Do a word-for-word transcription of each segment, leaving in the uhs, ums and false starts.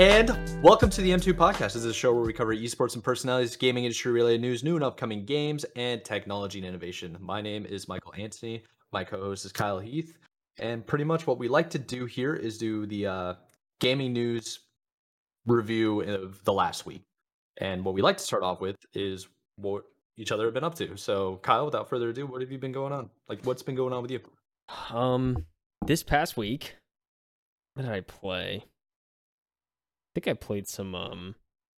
And welcome to the M two Podcast. This is a show where we cover esports and personalities, gaming industry related news, new and upcoming games, and technology and innovation. My name is Michael Anthony. My co-host is Kyle Heath. And pretty much what we like to do here is do the uh, gaming news review of the last week. And what we like to start off with is what each other have been up to. So Kyle, without further ado, what have you been going on? Like, what's been going on with you? Um, this past week, what did I play? I think I played some, um,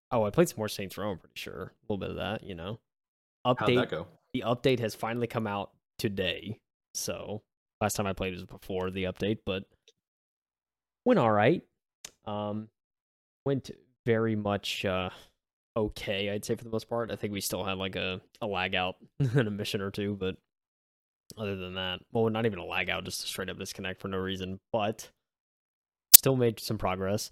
oh, I played some more Saints Row, I'm pretty sure. A little bit of that, you know. Update, how'd that go? The update has finally come out today. So, last time I played was before the update, but went all right. Um, went very much uh, okay, I'd say, for the most part. I think we still had, like, a, a lag out in a mission or two, but other than that, well, not even a lag out, just a straight-up disconnect for no reason, but still made some progress.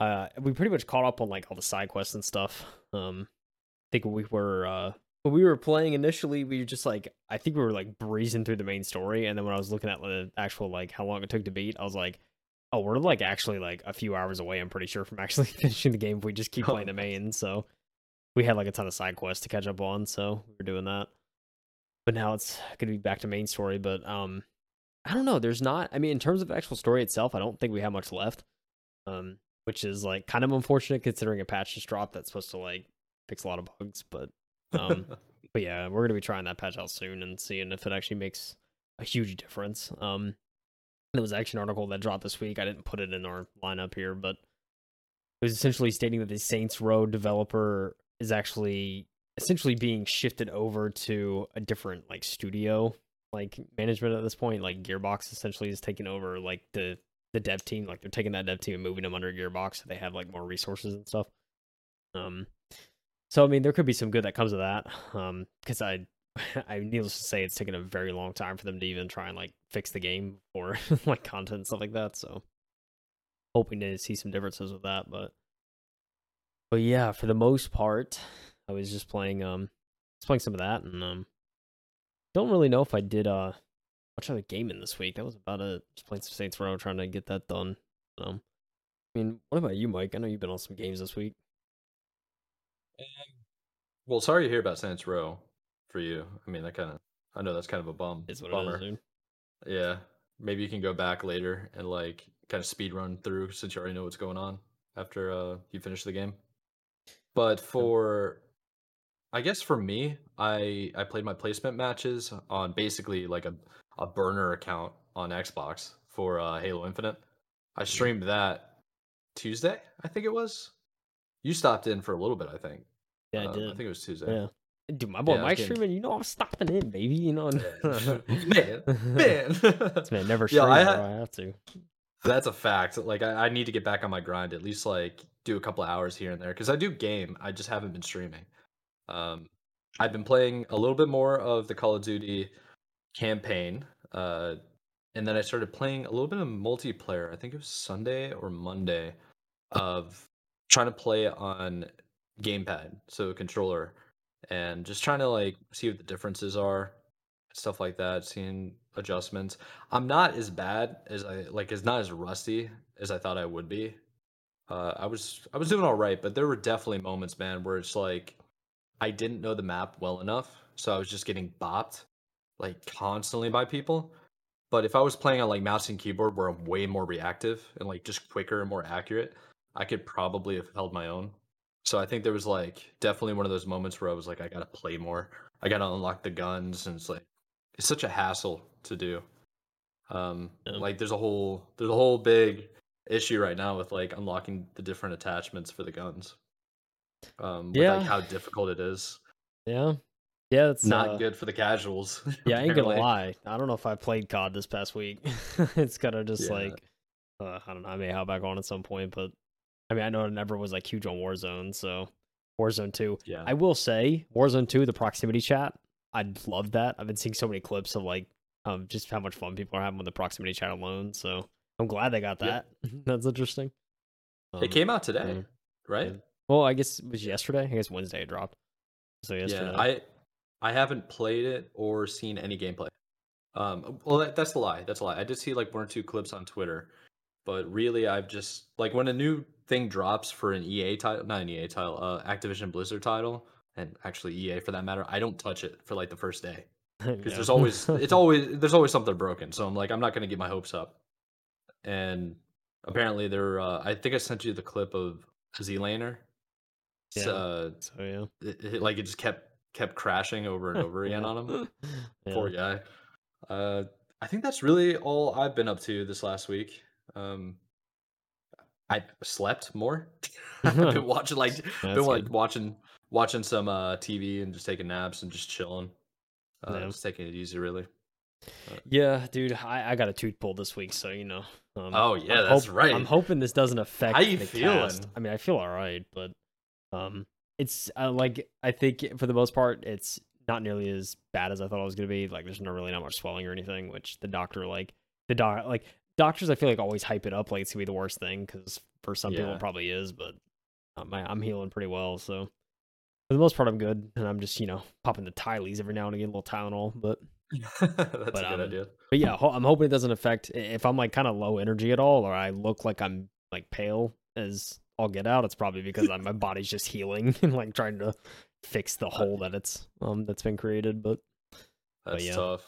Uh, we pretty much caught up on like all the side quests and stuff. Um, I think we were uh, when we were playing initially, we were just like I think we were like breezing through the main story, and then when I was looking at the actual like how long it took to beat, I was like, oh, we're like actually like a few hours away. I'm pretty sure from actually finishing the game if we just keep playing the main. So we had like a ton of side quests to catch up on, so we were doing that. But now it's gonna be back to main story. But um, I don't know. There's not. I mean, in terms of the actual story itself, I don't think we have much left. Um. Which is like kind of unfortunate considering a patch just dropped that's supposed to like fix a lot of bugs. But um, but yeah, we're gonna be trying that patch out soon and seeing if it actually makes a huge difference. Um, there was actually an article that dropped this week. I didn't put it in our lineup here, but it was essentially stating that the Saints Row developer is actually essentially being shifted over to a different like studio like management at this point. Like Gearbox essentially is taking over like the. the dev team, like they're taking that dev team and moving them under Gearbox so they have like more resources and stuff. Um, so I mean, there could be some good that comes of that. Um, because I, I needless to say, it's taken a very long time for them to even try and like fix the game or like content and stuff like that. So hoping to see some differences with that, but but yeah, for the most part, I was just playing um, just playing some of that, and um, don't really know if I did uh. much other gaming this week. That was about it. Just playing some Saints Row, trying to get that done. Um, I mean, what about you, Mike? I know you've been on some games this week. Well, sorry to hear about Saints Row for you. I mean, that kind of, I know that's kind of a bum. It's what bummer. It is, dude. Yeah, maybe you can go back later and like kind of speed run through since you already know what's going on after uh, you finish the game. But for. I guess for me, I, I played my placement matches on basically like a, a burner account on Xbox for uh, Halo Infinite. I streamed that Tuesday, I think it was. You stopped in for a little bit, I think. Yeah, uh, I did. I think it was Tuesday. Yeah. Dude, my boy yeah, Mike's streaming, you know I'm stopping in, baby. You know, man, man. This man never streams. Yeah, I, ha- I have to. That's a fact. Like I, I need to get back on my grind, at least like do a couple of hours here and there because I do game. I just haven't been streaming. Um, I've been playing a little bit more of the Call of Duty campaign, uh, and then I started playing a little bit of multiplayer. I think it was Sunday or Monday, of trying to play on gamepad, so controller, and just trying to like see what the differences are, stuff like that, seeing adjustments. I'm not as bad as I like, it's not as rusty as I thought I would be. Uh, I was I was doing all right, but there were definitely moments, man, where it's like. I didn't know the map well enough, so I was just getting bopped, like, constantly by people. But if I was playing on, like, mouse and keyboard, where I'm way more reactive and, like, just quicker and more accurate, I could probably have held my own. So I think there was, like, definitely one of those moments where I was like, I gotta play more. I gotta unlock the guns, and it's, like, it's such a hassle to do. Um, yeah. Like, there's a whole, there's a whole big issue right now with, like, unlocking the different attachments for the guns. Um, yeah. With, like, how difficult it is. Yeah. Yeah, it's not uh, good for the casuals. Yeah, I ain't gonna lie. I don't know if I played C O D this past week. It's kind of just yeah. like, uh, I don't know, I may hop back on at some point, but I mean, I know it never was like huge on Warzone, so Warzone two. Yeah. I will say, Warzone two, the proximity chat, I love that. I've been seeing so many clips of like, um, just how much fun people are having with the proximity chat alone, so I'm glad they got that. Yeah. That's interesting. Um, it came out today, yeah. right? Yeah. Well, I guess it was yesterday. I guess Wednesday it dropped. So yesterday. Yeah, I I haven't played it or seen any gameplay. Um, well, that, that's a lie. That's a lie. I did see like one or two clips on Twitter, but really I've just like when a new thing drops for an E A title, not an E A title, uh, Activision Blizzard title, and actually E A for that matter, I don't touch it for like the first day because yeah. there's always it's always there's always something broken. So I'm like, I'm not gonna get my hopes up. And apparently, they're. Uh, I think I sent you the clip of Z-Laner. Yeah. Uh, oh yeah. It, it, like it just kept kept crashing over and over again on him. Yeah. Poor guy. Uh, I think that's really all I've been up to this last week. Um, I slept more. I've been watching like yeah, been like good. watching watching some uh, T V and just taking naps and just chilling. Uh, yeah. Just taking it easy, really. But. Yeah, dude, I, I got a tooth pull this week, so you know. Um, oh yeah, I'm that's hope, right. I'm hoping this doesn't affect. How you the feeling? Cast. I mean, I feel all right, but um, it's uh, like I think for the most part, it's not nearly as bad as I thought it was gonna be. Like, there's no really not much swelling or anything, which the doctor like the doc like doctors I feel like always hype it up like it's gonna be the worst thing because for some yeah. people it probably is, but um, I, I'm healing pretty well, so for the most part I'm good, and I'm just you know popping the Tylees every now and again, a little Tylenol, but. That's but, a good um, idea. But yeah, ho- I'm hoping it doesn't affect if I'm like kind of low energy at all, or I look like I'm like pale as I'll get out. It's probably because I'm, my body's just healing and like trying to fix the hole that it's um that's been created. But that's but yeah. tough.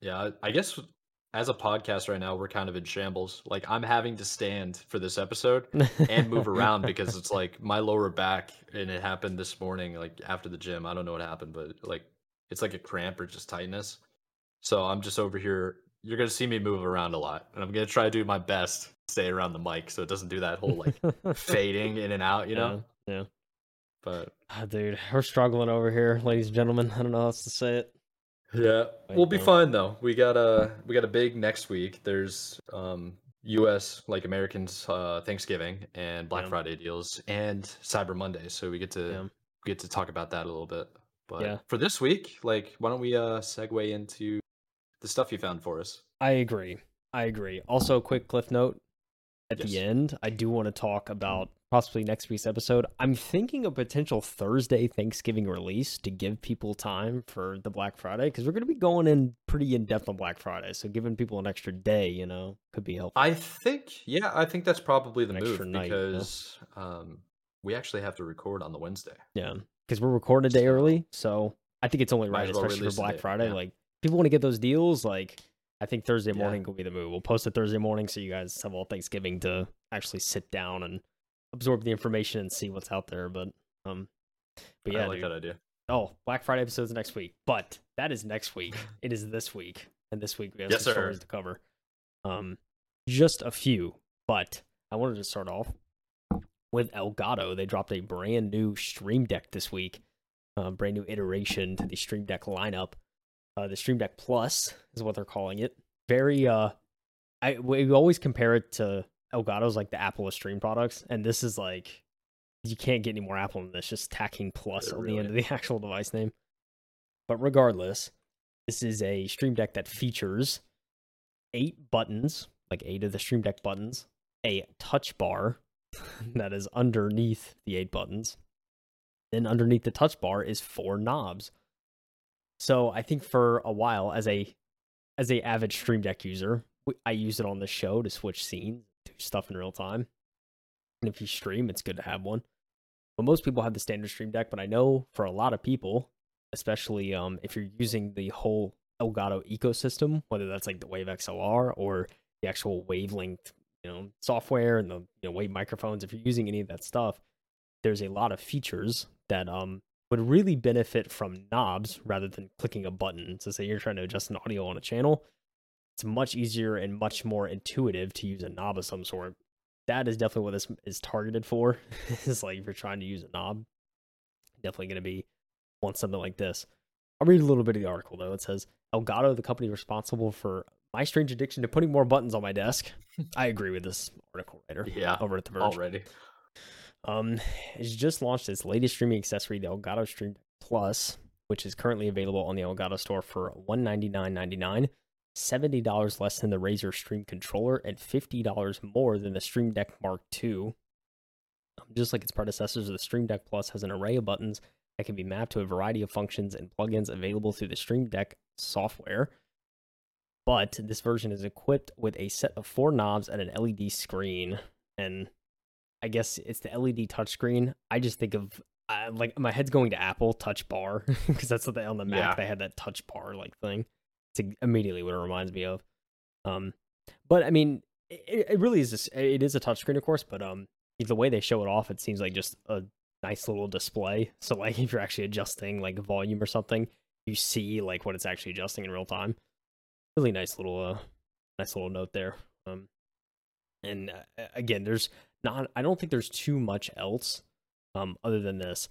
Yeah, I guess as a podcast right now, we're kind of in shambles. Like I'm having to stand for this episode and move around because it's like my lower back, and it happened this morning, like after the gym. I don't know what happened, but like it's like a cramp or just tightness. So I'm just over here. You're going to see me move around a lot. And I'm going to try to do my best to stay around the mic so it doesn't do that whole, like, fading in and out, you know? Yeah. yeah. But oh, dude, we're struggling over here, ladies and gentlemen. I don't know how else to say it. Yeah. Wait, we'll be no. fine, though. We got a, we got a big next week. There's um, U S, like, Americans, uh, Thanksgiving and Black yeah. Friday deals and Cyber Monday. So we get to yeah. we get to talk about that a little bit. But yeah. for this week, like, why don't we uh, segue into the stuff you found for us? I agree. I agree. Also, quick cliff note at yes. the end, I do want to talk about possibly next week's episode. I'm thinking a potential Thursday Thanksgiving release to give people time for the Black Friday, because we're going to be going in pretty in-depth on Black Friday. So giving people an extra day, you know, could be helpful. I think, yeah, I think that's probably the an move night, because yeah. um, we actually have to record on the Wednesday. Yeah, because we're recording a day early. So I think it's only right, well especially for Black Friday. Yeah. Like, people want to get those deals, like, I think Thursday morning yeah. will be the move. We'll post it Thursday morning so you guys have all Thanksgiving to actually sit down and absorb the information and see what's out there. But, um, but yeah, I like dude. that idea. Oh, Black Friday episode's next week, but that is next week. It is this week, and this week we have yes, some sir. stories to cover. Um, just a few, but I wanted to start off with Elgato. They dropped a brand new Stream Deck this week, um, brand new iteration to the Stream Deck lineup. Uh, the Stream Deck Plus is what they're calling it. Very, uh, I we always compare it to Elgato's, like the Apple of Stream products, and this is like you can't get any more Apple than this. Just tacking Plus on the end of the actual device name. But regardless, this is a Stream Deck that features eight buttons, like eight of the Stream Deck buttons, a touch bar that is underneath the eight buttons, and underneath the touch bar is four knobs. So I think for a while, as a as a avid Stream Deck user, I use it on the show to switch scenes, do stuff in real time. And if you stream, it's good to have one. But most people have the standard Stream Deck. But I know for a lot of people, especially um, if you're using the whole Elgato ecosystem, whether that's like the Wave X L R or the actual Wavelink, you know, software and the you know, Wave microphones, if you're using any of that stuff, there's a lot of features that um. would really benefit from knobs rather than clicking a button. So say you're trying to adjust an audio on a channel, it's much easier and much more intuitive to use a knob of some sort. That is definitely what this is targeted for. It's like if you're trying to use a knob, definitely going to be want something like this. I'll read a little bit of the article though. It says, Elgato, the company responsible for my strange addiction to putting more buttons on my desk. I agree with this article writer yeah, over at The Verge. Already. Um, it's just launched its latest streaming accessory, the Elgato Stream Deck Plus, which is currently available on the Elgato store for one hundred ninety-nine dollars and ninety-nine cents, seventy dollars less than the Razer Stream Controller, and fifty dollars more than the Stream Deck Mark two. Just like its predecessors, the Stream Deck Plus has an array of buttons that can be mapped to a variety of functions and plugins available through the Stream Deck software. But this version is equipped with a set of four knobs and an L E D screen, and I guess it's the L E D touchscreen. I just think of uh, like my head's going to Apple Touch Bar because that's what they on the Mac yeah. they had that Touch Bar like thing. It's immediately what it reminds me of. Um, but I mean, it, it really is. Just, it is a touchscreen, of course, but um, the way they show it off, it seems like just a nice little display. So like, if you're actually adjusting like volume or something, you see like what it's actually adjusting in real time. Really nice little, uh, nice little note there. Um, and uh, again, there's not. I don't think there's too much else, um, other than this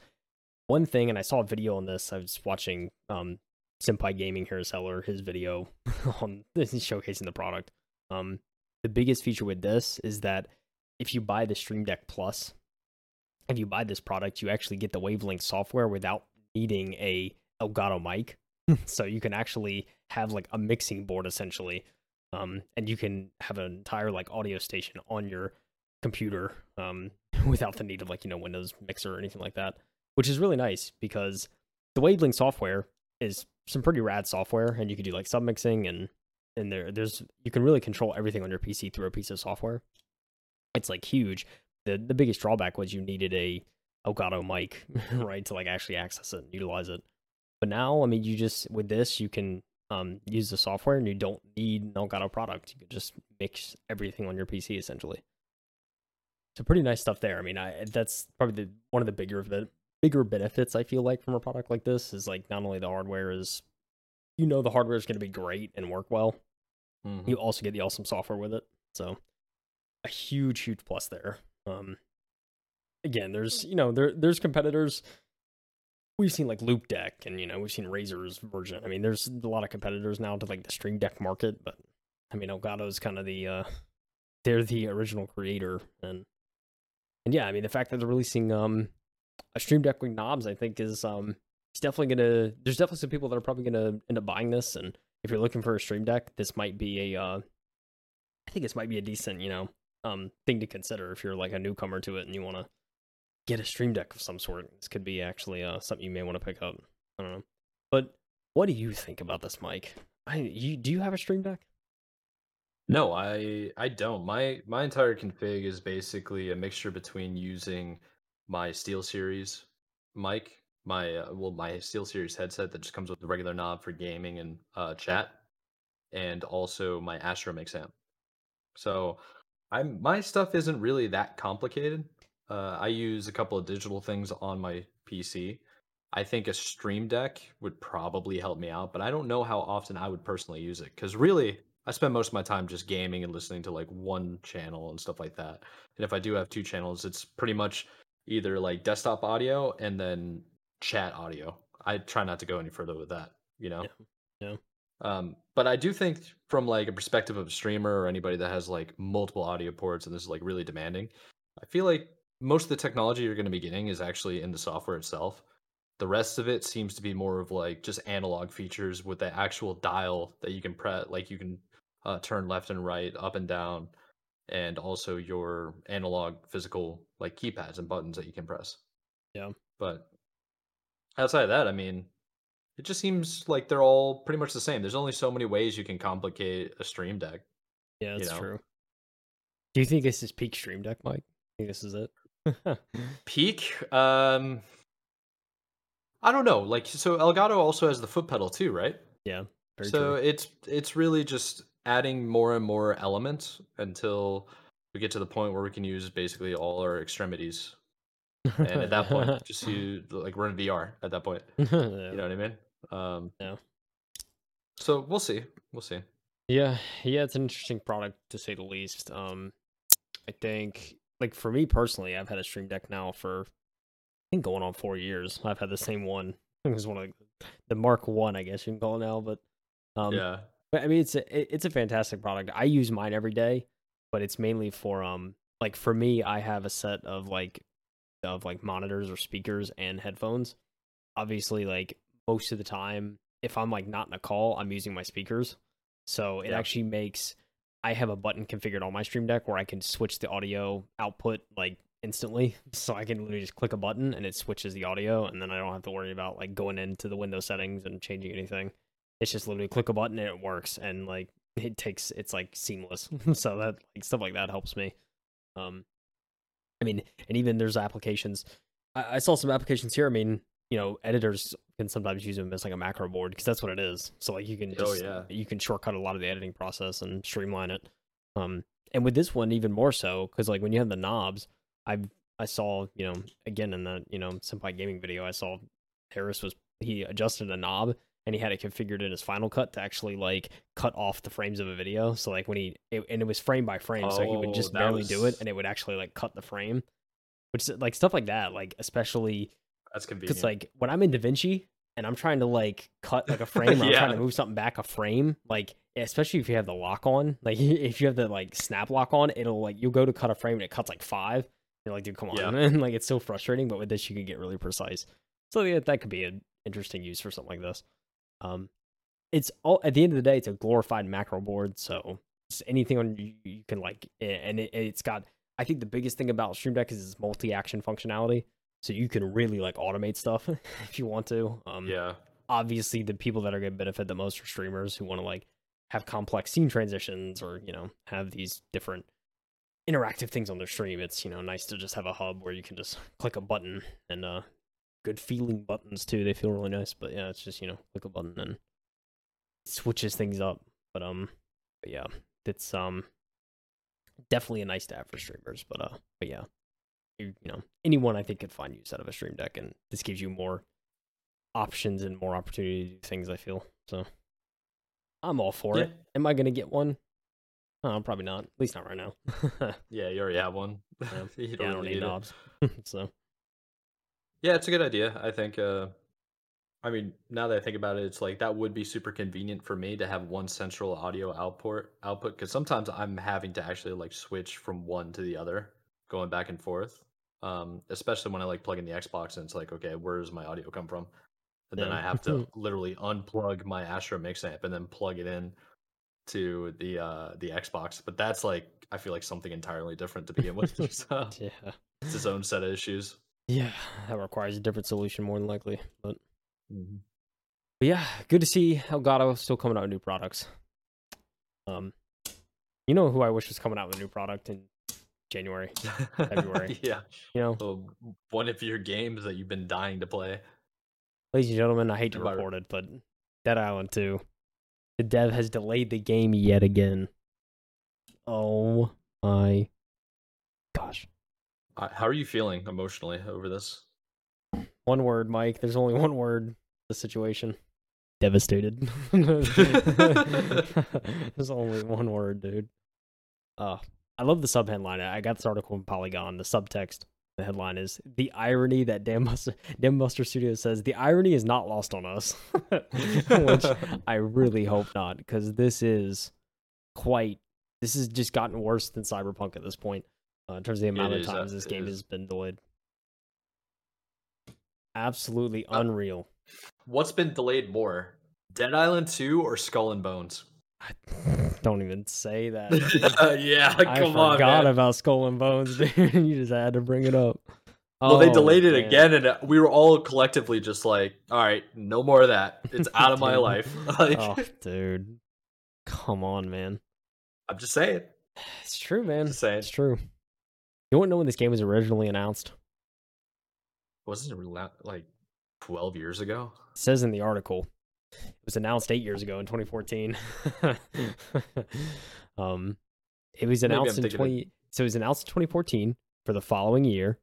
one thing. And I saw a video on this. I was watching um. Senpai Gaming, Harris Heller, his video on this is showcasing the product. Um, the biggest feature with this is that if you buy the Stream Deck Plus, if you buy this product, you actually get the Wavelink software without needing a Elgato mic. So you can actually have like a mixing board essentially, um, and you can have an entire like audio station on your computer um, without the need of like you know Windows Mixer or anything like that, which is really nice because the Wavelink software is some pretty rad software, and you can do like sub mixing and and there there's you can really control everything on your P C through a piece of software. It's like huge. The the biggest drawback was you needed a Elgato mic, right, to like actually access it and utilize it. But now, I mean, you just with this you can um use the software and you don't need an Elgato product. You can just mix everything on your P C essentially. So pretty nice stuff there. I mean, I that's probably the, one of the bigger of it. Bigger benefits I feel like from a product like this is like not only the hardware is, you know, the hardware is going to be great and work well. Mm-hmm. You also get the awesome software with it, so a huge, huge plus there. Um, again, there's you know there there's competitors. We've seen like Loop Deck and you know we've seen Razer's version. I mean, there's a lot of competitors now to like the Stream Deck market, but I mean Elgato's kind of the uh, they're the original creator and and yeah, I mean the fact that they're releasing um. a Stream Deck with knobs, I think, is um, it's definitely gonna. There's definitely some people that are probably gonna end up buying this, and if you're looking for a Stream Deck, this might be a. Uh, I think this might be a decent, you know, um, thing to consider if you're like a newcomer to it and you want to get a Stream Deck of some sort. This could be actually uh something you may want to pick up. I don't know, but what do you think about this, Mike? I you do you have a Stream Deck? No, I I don't. My my entire config is basically a mixture between using my SteelSeries mic, my uh, well, my SteelSeries headset that just comes with the regular knob for gaming and uh, chat, and also my Astro MixAmp. So, I'm my stuff isn't really that complicated. Uh, I use a couple of digital things on my P C. I think a Stream Deck would probably help me out, but I don't know how often I would personally use it because really, I spend most of my time just gaming and listening to like one channel and stuff like that. And if I do have two channels, it's pretty much either like desktop audio and then chat audio. I try not to go any further with that, you know? Yeah. yeah. Um, but I do think from like a perspective of a streamer or anybody that has like multiple audio ports and this is like really demanding, I feel like most of the technology you're going to be getting is actually in the software itself. The rest of it seems to be more of like just analog features with the actual dial that you can press, like you can uh, turn left and right, up and down, and also your analog physical like keypads and buttons that you can press. Yeah. But outside of that, I mean, it just seems like they're all pretty much the same. There's only so many ways you can complicate a Stream Deck. Yeah, that's you know? true. Do you think this is peak Stream Deck, Mike? I think this is it. Peak? Um, I don't know. Like, so Elgato also has the foot pedal too, right? Yeah. Very so true. it's it's really just adding more and more elements until we get to the point where we can use basically all our extremities. And at that point, just use, like we're in V R at that point. Yeah. You know what I mean? Um, yeah. So we'll see. We'll see. Yeah. Yeah. It's an interesting product to say the least. Um, I think like for me personally, I've had a Stream Deck now for, I think going on four years. I've had the same one. I think it was one of the, the Mark One, I guess you can call it now, but um, yeah. But I mean, it's a it's a fantastic product. I use mine every day, but it's mainly for um like for me, I have a set of like of like monitors or speakers and headphones. Obviously, like most of the time, if I'm like not in a call, I'm using my speakers. So it yeah. actually makes I have a button configured on my Stream Deck where I can switch the audio output like instantly. So I can literally just click a button and it switches the audio, and then I don't have to worry about like going into the window settings and changing anything. It's just literally click a button and it works, and like it takes, it's like seamless. So that like stuff like that helps me. Um, I mean, and even there's applications. I, I saw some applications here. I mean, you know, editors can sometimes use them as like a macro board because that's what it is. So like you can just, oh, yeah. you can shortcut a lot of the editing process and streamline it. Um, and with this one even more so because like when you have the knobs, I I saw, you know, again in the, you know, Senpai Gaming video, I saw Harris was, he adjusted a knob and he had it configured in his Final Cut to actually like cut off the frames of a video. So like when he, it, and it was frame by frame, oh, so he would just barely was... do it and it would actually like cut the frame, which like stuff like that, like especially that's convenient. Because like when I'm in DaVinci and I'm trying to like cut like a frame, or yeah. I'm trying to move something back a frame, like especially if you have the lock on, like if you have the like snap lock on, it'll like, you'll go to cut a frame and it cuts like five. You're like, dude, come on, yeah. man. Like it's so frustrating, but with this you can get really precise. So yeah, that could be an interesting use for something like this. Um, it's all at the end of the day, it's a glorified macro board, so it's anything on you, you can like, and it, it's got. I think the biggest thing about Stream Deck is its multi-action functionality, so you can really like automate stuff if you want to. Um, yeah. Obviously, the people that are going to benefit the most are streamers who want to like have complex scene transitions or you know have these different interactive things on their stream. It's you know nice to just have a hub where you can just click a button and uh. Good feeling buttons too, they feel really nice, but yeah, it's just you know click a button and it switches things up, but um but yeah, it's um definitely a nice to have for streamers, but uh but yeah, you, you know anyone I think could find use out of a Stream Deck, and this gives you more options and more opportunity to do things, I feel, so I'm all for yeah. it. Am I gonna get one? Oh, probably not, at least not right now. Yeah, you already have one. Yeah, you don't, yeah, I don't need, need knobs. So yeah, it's a good idea. I think, uh, I mean, now that I think about it, it's like that would be super convenient for me to have one central audio output output because sometimes I'm having to actually like switch from one to the other, going back and forth, um, especially when I like plug in the Xbox and it's like, okay, where does my audio come from? And yeah. then I have to literally unplug my Astro MixAmp and then plug it in to the uh, the Xbox. But that's like, I feel like something entirely different to begin with. So yeah. It's its own set of issues. Yeah, that requires a different solution more than likely, but, mm-hmm. but yeah, good to see Elgato still coming out with new products. Um, you know who I wish was coming out with a new product in January, February. Yeah, you know, so one of your games that you've been dying to play. Ladies and gentlemen, I hate to report it, but Dead Island two, the dev has delayed the game yet again. Oh my gosh. How are you feeling emotionally over this? One word, Mike. There's only one word. The situation. Devastated. There's only one word, dude. Uh, I love the subheadline. I got this article in Polygon. The subtext, the headline is, the irony that Dambuster, Dambuster Studios says, the irony is not lost on us. Which I really hope not, because this is quite, this has just gotten worse than Cyberpunk at this point. Uh, in terms of the amount it of times this game is. has been delayed. Absolutely uh, unreal. What's been delayed more? Dead Island two or Skull and Bones? I don't even say that. uh, yeah, come I on, I forgot man. about Skull and Bones, dude. You just had to bring it up. Well, oh, they delayed it man. again, and we were all collectively just like, all right, no more of that. It's out of my life. Like, oh, dude. Come on, man. I'm just saying. It's true, man. Just saying. It's true. You wouldn't know when this game was originally announced. Wasn't it like twelve years ago? It says in the article. It was announced eight years ago in twenty fourteen. um, it was announced in twenty. So it was announced in twenty fourteen for the following year.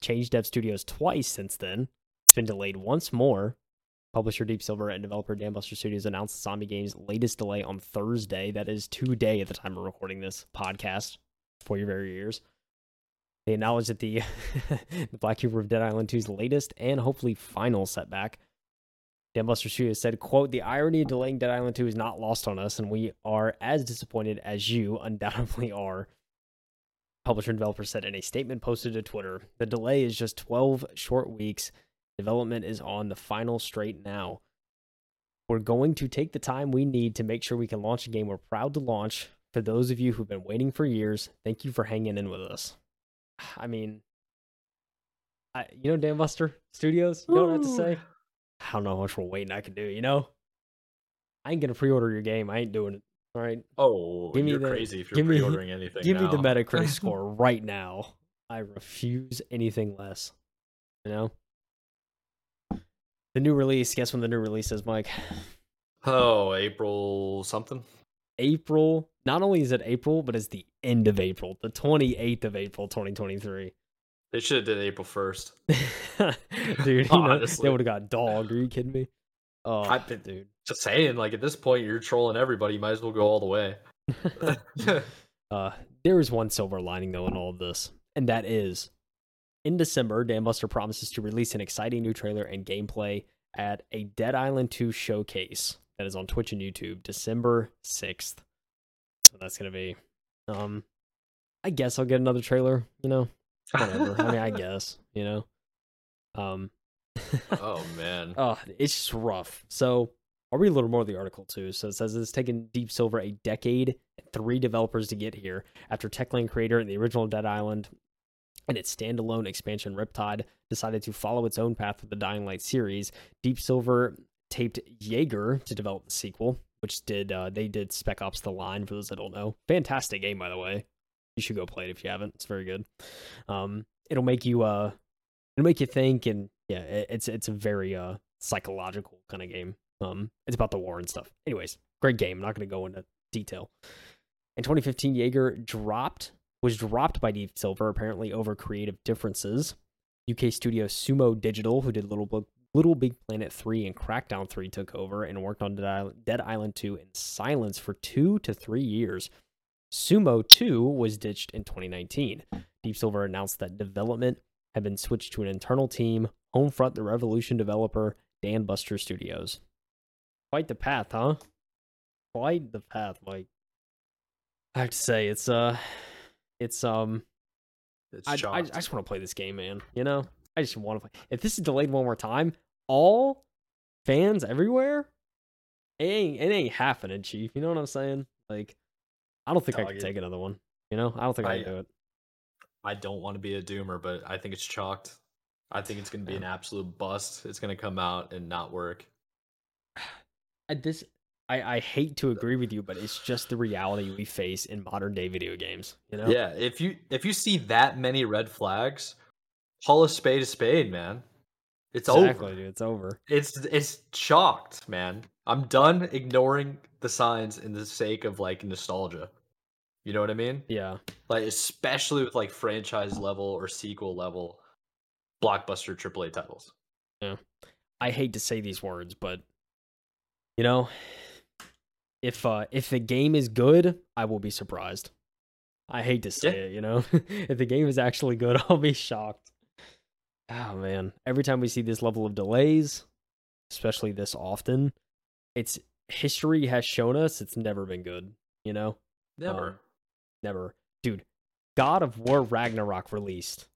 Changed dev studios twice since then. It's been delayed once more. Publisher Deep Silver and developer Dambuster Studios announced Zombie Game's latest delay on Thursday. That is today at the time of recording this podcast for your very ears. They acknowledge that the, the Black Humor of Dead Island two's latest and hopefully final setback. Dambuster Studios said, quote, the irony of delaying Dead Island two is not lost on us, and we are as disappointed as you undoubtedly are. Publisher and developer said in a statement posted to Twitter, the delay is just twelve short weeks. Development is on the final straight now. We're going to take the time we need to make sure we can launch a game we're proud to launch. For those of you who've been waiting for years, thank you for hanging in with us. I mean, I, you know, Dambuster Studios, you know what I have to say? I don't know how much more waiting I can do, you know? I ain't going to pre-order your game. I ain't doing it, all right? Oh, give me you're the, crazy if you're pre-ordering me, anything Give now. me the Metacritic score right now. I refuse anything less. You know? The new release. Guess when the new release is, Mike? Oh, April something. April. Not only is it April, but it's the end of April. The twenty-eighth of April, twenty twenty-three. They should have did April first. Dude, you know, they would have got dogged. Are you kidding me? Oh, I've been, dude. Just saying, like, at this point, you're trolling everybody. You might as well go all the way. uh, there is one silver lining, though, in all of this. And that is, in December, Dambuster promises to release an exciting new trailer and gameplay at a Dead Island two showcase that is on Twitch and YouTube December sixth. So that's going to be, um, I guess I'll get another trailer, you know? Whatever. I mean, I guess, you know? Um. Oh, man. Oh, it's just rough. So I'll read a little more of the article, too. So it says it's taken Deep Silver a decade and three developers to get here. After Techland creator and the original Dead Island and its standalone expansion Riptide decided to follow its own path with the Dying Light series, Deep Silver taped Yager to develop the sequel, which did uh, they did Spec Ops The Line, for those that don't know. Fantastic game, by the way. You should go play it if you haven't. It's very good. Um, it'll make you uh, it'll make you think, and yeah, it, it's it's a very uh psychological kind of game. Um, it's about the war and stuff. Anyways, great game. I'm not going to go into detail. In twenty fifteen, Jaeger dropped was dropped by Deep Silver apparently over creative differences. U K studio Sumo Digital, who did Little Book. Little Big Planet three and Crackdown three took over and worked on Dead Island two in silence for two to three years. Sumo two was ditched in twenty nineteen. Deep Silver announced that development had been switched to an internal team, Homefront: The Revolution developer, Dambuster Studios. Quite the path, huh? Quite the path, Mike. I have to say, it's, uh, it's, um, it's I, I, I just want to play this game, man, you know? I just want to play. If this is delayed one more time, all fans everywhere, it ain't, it ain't happening, Chief. You know what I'm saying? Like, I don't think Dog I could take another one. You know, I don't think I, I can do it. I don't want to be a doomer, but I think it's chalked. I think it's going to be yeah. an absolute bust. It's going to come out and not work. At this, I, I hate to agree with you, but it's just the reality we face in modern day video games. You know? Yeah. If you if you see that many red flags. Call a spade a spade, man. It's exactly, over. Dude, it's over. It's it's chalked, man. I'm done ignoring the signs in the sake of like nostalgia. You know what I mean? Yeah. Like especially with like franchise level or sequel level blockbuster triple A titles. Yeah. I hate to say these words, but you know, if uh, if the game is good, I will be surprised. I hate to say yeah. it, you know. If the game is actually good, I'll be shocked. Oh, man. Every time we see this level of delays, especially this often, it's history has shown us it's never been good, you know? Never. Um, never. Dude, God of War Ragnarok released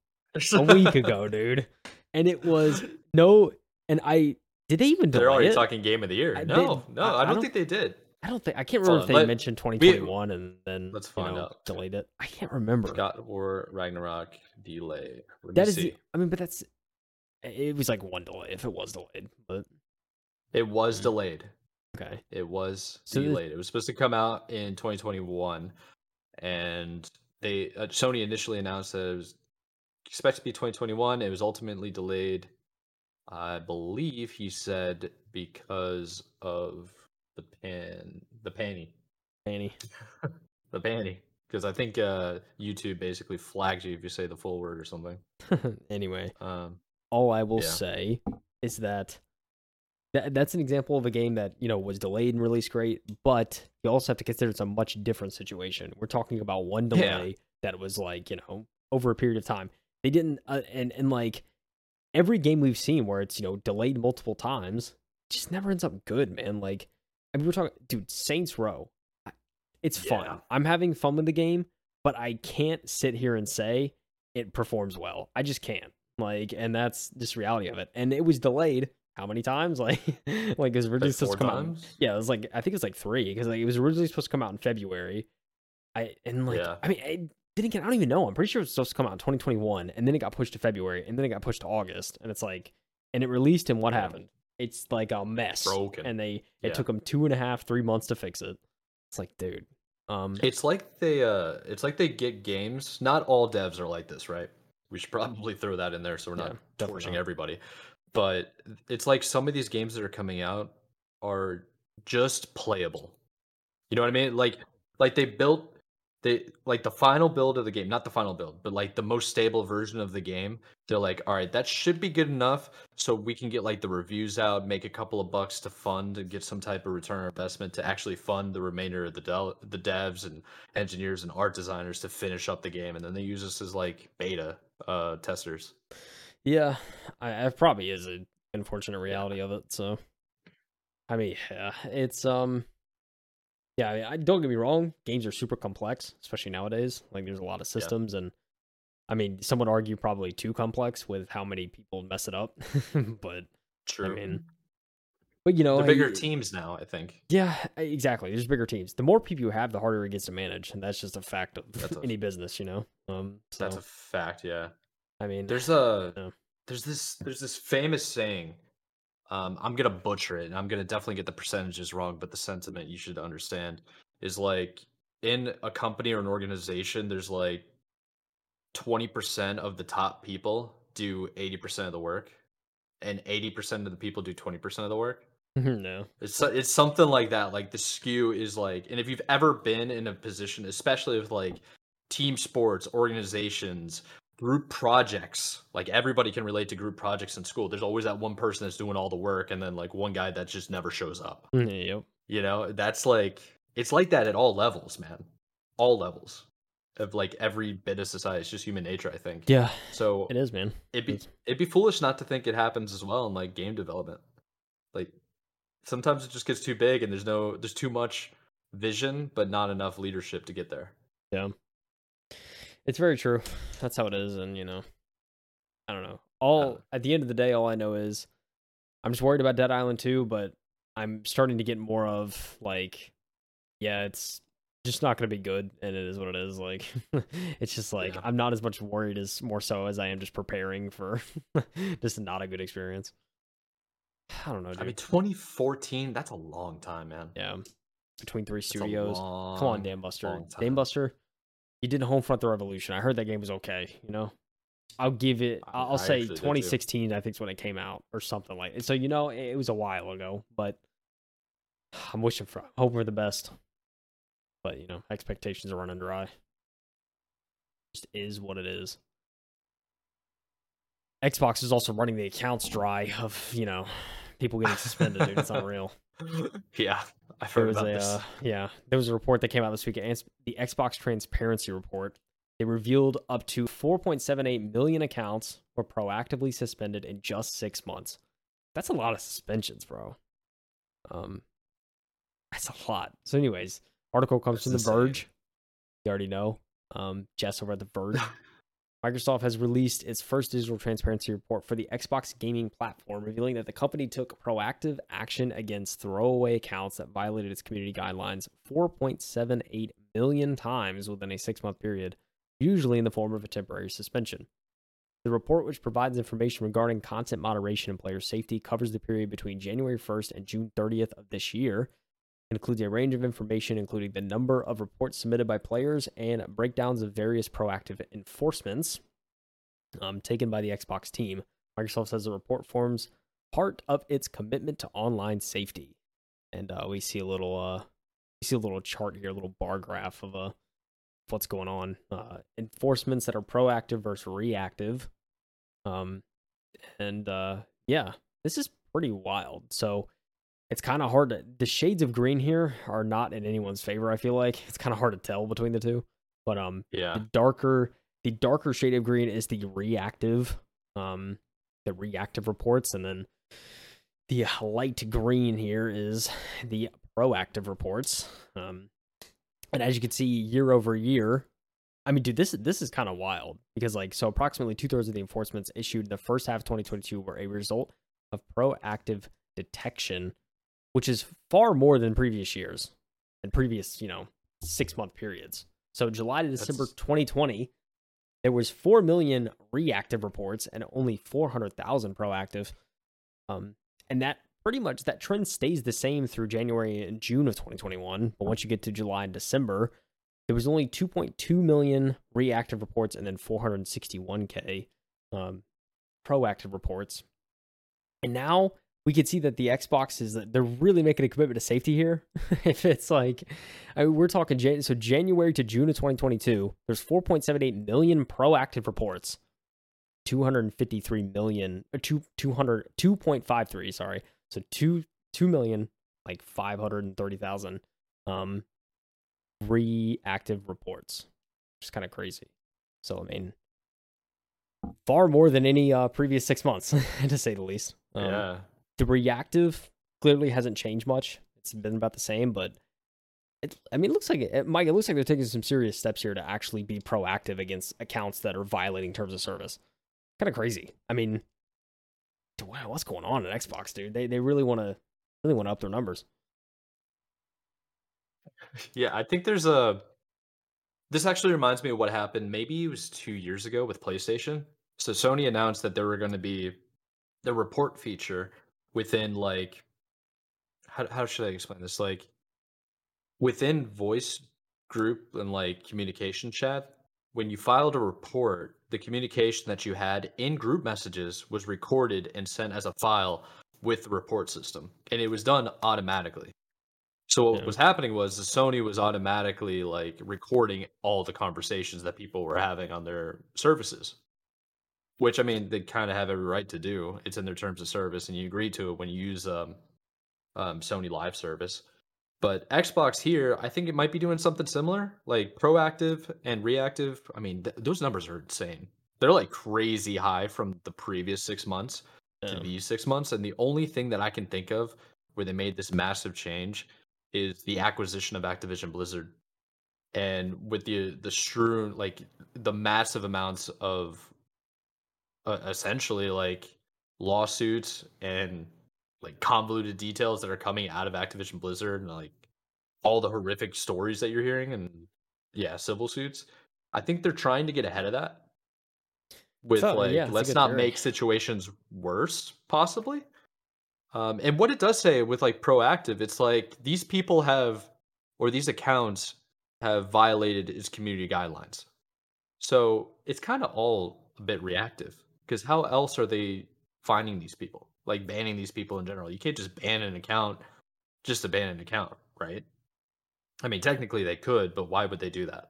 a week ago, dude. And it was no... And I... Did they even They're already it? talking Game of the Year. I, no, they, no, I, I, don't I don't think they did. I don't think... I can't remember so, if they let, mentioned twenty twenty-one we, and then let's find you know, out. delayed it. I can't remember. God of War Ragnarok delay. Let that is... The, I mean, but that's... It was like one delay if it was delayed, but... It was delayed. Okay. It was so delayed. It was supposed to come out in twenty twenty-one, and they uh, Sony initially announced that it was expected to be twenty twenty-one. It was ultimately delayed, I believe he said, because of... The pan, the panty, panty, the panty. Because I think uh, YouTube basically flags you if you say the full word or something. Anyway, um, all I will yeah. say is that th- that's an example of a game that you know was delayed and released great, but you also have to consider it's a much different situation. We're talking about one delay yeah. that was like you know over a period of time. They didn't, uh, and and like every game we've seen where it's you know delayed multiple times, it just never ends up good, man. Like. I mean, we're talking, dude, Saints Row. It's fun. Yeah. I'm having fun with the game, but I can't sit here and say it performs well. I just can't. Like, and that's just reality of it. And it was delayed how many times? Like, like it was originally like supposed to come times? out. Yeah, it was like I think it was like three because like it was originally supposed to come out in February. I and like yeah. I mean, it didn't get. I don't even know. I'm pretty sure it was supposed to come out in twenty twenty-one, and then it got pushed to February, and then it got pushed to August, and it's like, and it released, and what yeah. happened? It's like a mess, broken. and they it yeah. took them two and a half, three months to fix it. It's like, dude, um, it's like they, uh, it's like they get games. Not all devs are like this, right? we should probably throw that in there so we're not yeah, torching not. everybody. But it's like some of these games that are coming out are just playable. You know what I mean? Like, like they built they like the final build of the game, not the final build, but like the most stable version of the game. They're like, all right, that should be good enough, so we can get like the reviews out, make a couple of bucks to fund and get some type of return on investment to actually fund the remainder of the del- the devs and engineers and art designers to finish up the game, and then they use us as like beta uh, testers. Yeah, I, it probably is an unfortunate reality of it. So, I mean, yeah, it's um, yeah. I mean, I, don't get me wrong, games are super complex, especially nowadays. Like, there's a lot of systems, yeah. and I mean, some would argue probably too complex with how many people mess it up. But true. I mean, but you know, the bigger I, teams now, I think. Yeah, exactly. There's bigger teams. The more people you have, the harder it gets to manage, and that's just a fact of that's any a, business, you know. Um, so. That's a fact. Yeah. I mean, there's a no. there's this there's this famous saying. Um, I'm gonna butcher it, and I'm gonna definitely get the percentages wrong, but the sentiment you should understand is like in a company or an organization, there's like twenty percent of the top people do eighty percent of the work, and eighty percent of the people do twenty percent of the work. No, it's it's something like that. Like the skew is like, and if you've ever been in a position, especially with like team sports, organizations. Group projects, like everybody can relate to group projects in school. There's always that one person that's doing all the work, and then like one guy that just never shows up. Yep. You know, that's like it's like that at all levels, man. All levels of like every bit of society. It's just human nature, I think. Yeah. So it is, man. It'd be it'd be foolish not to think it happens as well in like game development. Like sometimes it just gets too big, and there's no there's too much vision, but not enough leadership to get there. Yeah. It's very true. That's how it is. And, you know, I don't know. All at the end of the day, all I know is I'm just worried about Dead Island two, but I'm starting to get more of like, yeah, it's just not going to be good. And it is what it is. Like, it's just like, yeah. I'm not as much worried as more so as I am just preparing for just not a good experience. I don't know. Dude. I mean, twenty fourteen, that's a long time, man. Yeah. Between three that's studios. Long, Come on, Dambuster. Dambuster. He did Homefront: The Revolution. I heard that game was okay. You know, I'll give it. I'll I say twenty sixteen. I think is when it came out, or something like. It. So you know, it was a while ago. But I'm wishing for, hope for the best. But you know, expectations are running dry. It just is what it is. Xbox is also running the accounts dry of you know people getting suspended. Dude, it's unreal. Yeah, I've heard about a, this. Uh, yeah, there was a report that came out this week, the Xbox Transparency Report. They revealed up to four point seven eight million accounts were proactively suspended in just six months. That's a lot of suspensions, bro. Um, that's a lot. So, anyways, article comes from The Verge. You already know. Um, Jess over at The Verge. Microsoft has released its first digital transparency report for the Xbox gaming platform, revealing that the company took proactive action against throwaway accounts that violated its community guidelines four point seven eight million times within a six-month period, usually in the form of a temporary suspension. The report, which provides information regarding content moderation and player safety, covers the period between January first and June thirtieth of this year. It includes a range of information, including the number of reports submitted by players and breakdowns of various proactive enforcements um, taken by the Xbox team. Microsoft says the report forms part of its commitment to online safety. And uh, we see a little, uh, we see a little chart here, a little bar graph of uh, what's going on. Uh, enforcements that are proactive versus reactive. Um, and uh, yeah, this is pretty wild. So. It's kind of hard to... The shades of green here are not in anyone's favor, I feel like. It's kind of hard to tell between the two. But um, yeah. the darker the darker shade of green is the reactive, um, the reactive reports. And then the light green here is the proactive reports. Um, and as you can see, year over year... I mean, dude, this, this is kind of wild. Because, like, so approximately two-thirds of the enforcements issued in the first half of twenty twenty-two were a result of proactive detection, which is far more than previous years and previous, you know, six-month periods. So July to December That's... twenty twenty, there was four million reactive reports and only four hundred thousand proactive. Um, and that pretty much, that trend stays the same through January and June of twenty twenty-one. But once you get to July and December, there was only two point two million reactive reports and then four hundred sixty-one thousand um, proactive reports. And now we can see that the Xbox is, that they're really making a commitment to safety here. If it's like, I mean, we're talking, Jan- so January to June of twenty twenty-two, there's four point seven eight million proactive reports, two hundred fifty-three million, or two hundred, two point five three, sorry. So two, two million, like five hundred thirty thousand um, reactive reports, which is kind of crazy. So, I mean, far more than any uh, previous six months, to say the least. Um, yeah. The reactive clearly hasn't changed much. It's been about the same, but it, I mean, it looks like it, it, Mike, it looks like they're taking some serious steps here to actually be proactive against accounts that are violating terms of service. Kind of crazy. I mean, wow, what's going on at Xbox, dude? They they really want to really want to up their numbers. Yeah, I think there's a. This actually reminds me of what happened. Maybe it was two years ago with PlayStation. So Sony announced that there were going to be the report feature. Within, like, how how should I explain this? Like, within voice group and, like, communication chat, when you filed a report, the communication that you had in group messages was recorded and sent as a file with the report system. And it was done automatically. So what yeah. was happening was the Sony was automatically, like, recording all the conversations that people were having on their services. Which, I mean, they kind of have every right to do. It's in their terms of service, and you agree to it when you use um, um, Sony Live service. But Xbox here, I think it might be doing something similar, like proactive and reactive. I mean, th- those numbers are insane. They're like crazy high from the previous six months to um. these six months. And the only thing that I can think of where they made this massive change is the acquisition of Activision Blizzard. And with the the strewn, like the massive amounts of Uh, essentially like lawsuits and like convoluted details that are coming out of Activision Blizzard and like all the horrific stories that you're hearing and yeah, civil suits. I think they're trying to get ahead of that with so, like, yeah, let's not theory. make situations worse possibly. Um, and what it does say with like proactive, it's like these people have, or these accounts have violated its community guidelines. So it's kind of all a bit reactive. Because how else are they finding these people? Like banning these people in general. You can't just ban an account just to ban an account, right? I mean, technically they could, but why would they do that?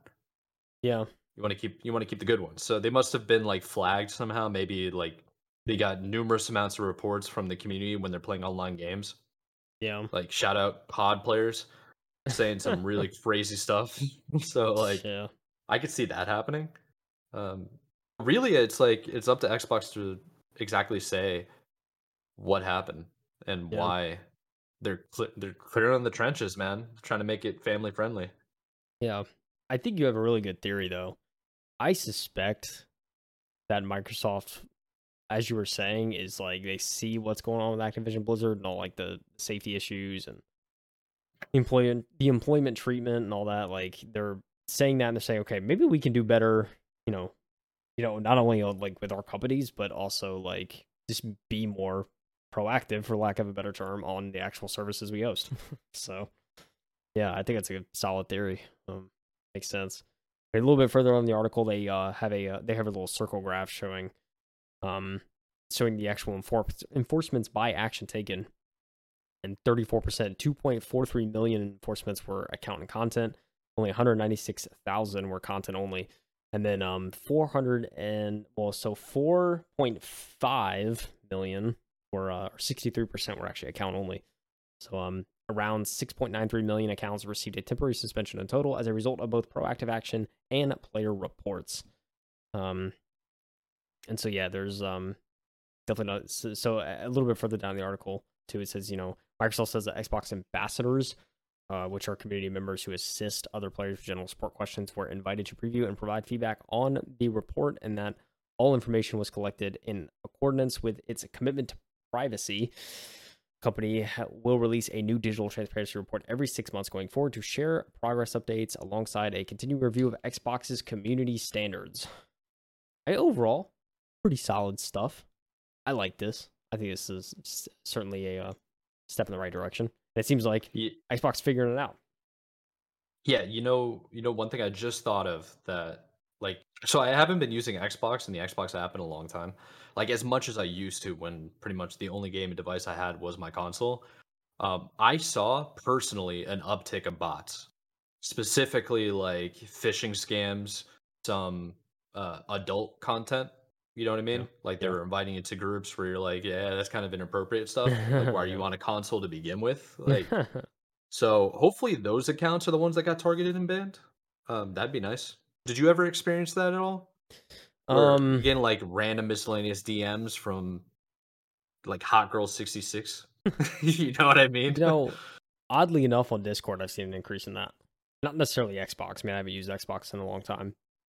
Yeah. You want to keep you want to keep the good ones. So they must have been like flagged somehow. Maybe like they got numerous amounts of reports from the community when they're playing online games. Yeah. Like shout out C O D players saying some really crazy stuff. So like yeah. I could see that happening. Um Really, it's like it's up to Xbox to exactly say what happened and yeah. why they're cl- they're clearing the trenches, man. They're trying to make it family friendly. Yeah, I think you have a really good theory, though. I suspect that Microsoft, as you were saying, is like they see what's going on with Activision Blizzard and all like the safety issues and employment, the employment treatment and all that. Like they're saying that and they're saying, okay, maybe we can do better. You know. You know, not only like with our companies, but also like just be more proactive, for lack of a better term, on the actual services we host. So, yeah, I think that's a solid theory. Um, makes sense. A little bit further on in the article, they uh, have a uh, they have a little circle graph showing, um, showing the actual enfor- enforcements by action taken, and thirty-four percent, two point four three million enforcements were account and content. Only one hundred ninety-six thousand were content only. And then um, four hundred and well, so four point five million were uh, sixty-three percent were actually account only. So um, around six point nine three million accounts received a temporary suspension in total as a result of both proactive action and player reports. Um, and so yeah, there's um definitely not. So, so a little bit further down the article too, it says you know Microsoft says that Xbox ambassadors, Uh, which are community members who assist other players with general support questions, were invited to preview and provide feedback on the report, and that all information was collected in accordance with its commitment to privacy. Company will release a new digital transparency report every six months going forward to share progress updates alongside a continued review of Xbox's community standards. I overall, pretty solid stuff. I like this. I think this is certainly a uh, step in the right direction. It seems like yeah. Xbox figuring it out. Yeah, you know, you know, one thing I just thought of that, like, so I haven't been using Xbox and the Xbox app in a long time, like as much as I used to when pretty much the only game and device I had was my console. Um, I saw personally an uptick of bots, specifically like phishing scams, some uh, adult content. You know what I mean? Yeah. Like they were inviting you to groups where you're like, yeah, that's kind of inappropriate stuff. Like, why are you on a console to begin with? Like, so hopefully those accounts are the ones that got targeted and banned. Um, that'd be nice. Did you ever experience that at all? Or, um, again, like random miscellaneous D Ms from like Hot Girl sixty-six. You know what I mean? You know, oddly enough, on Discord, I've seen an increase in that. Not necessarily Xbox. I mean, I haven't used Xbox in a long time.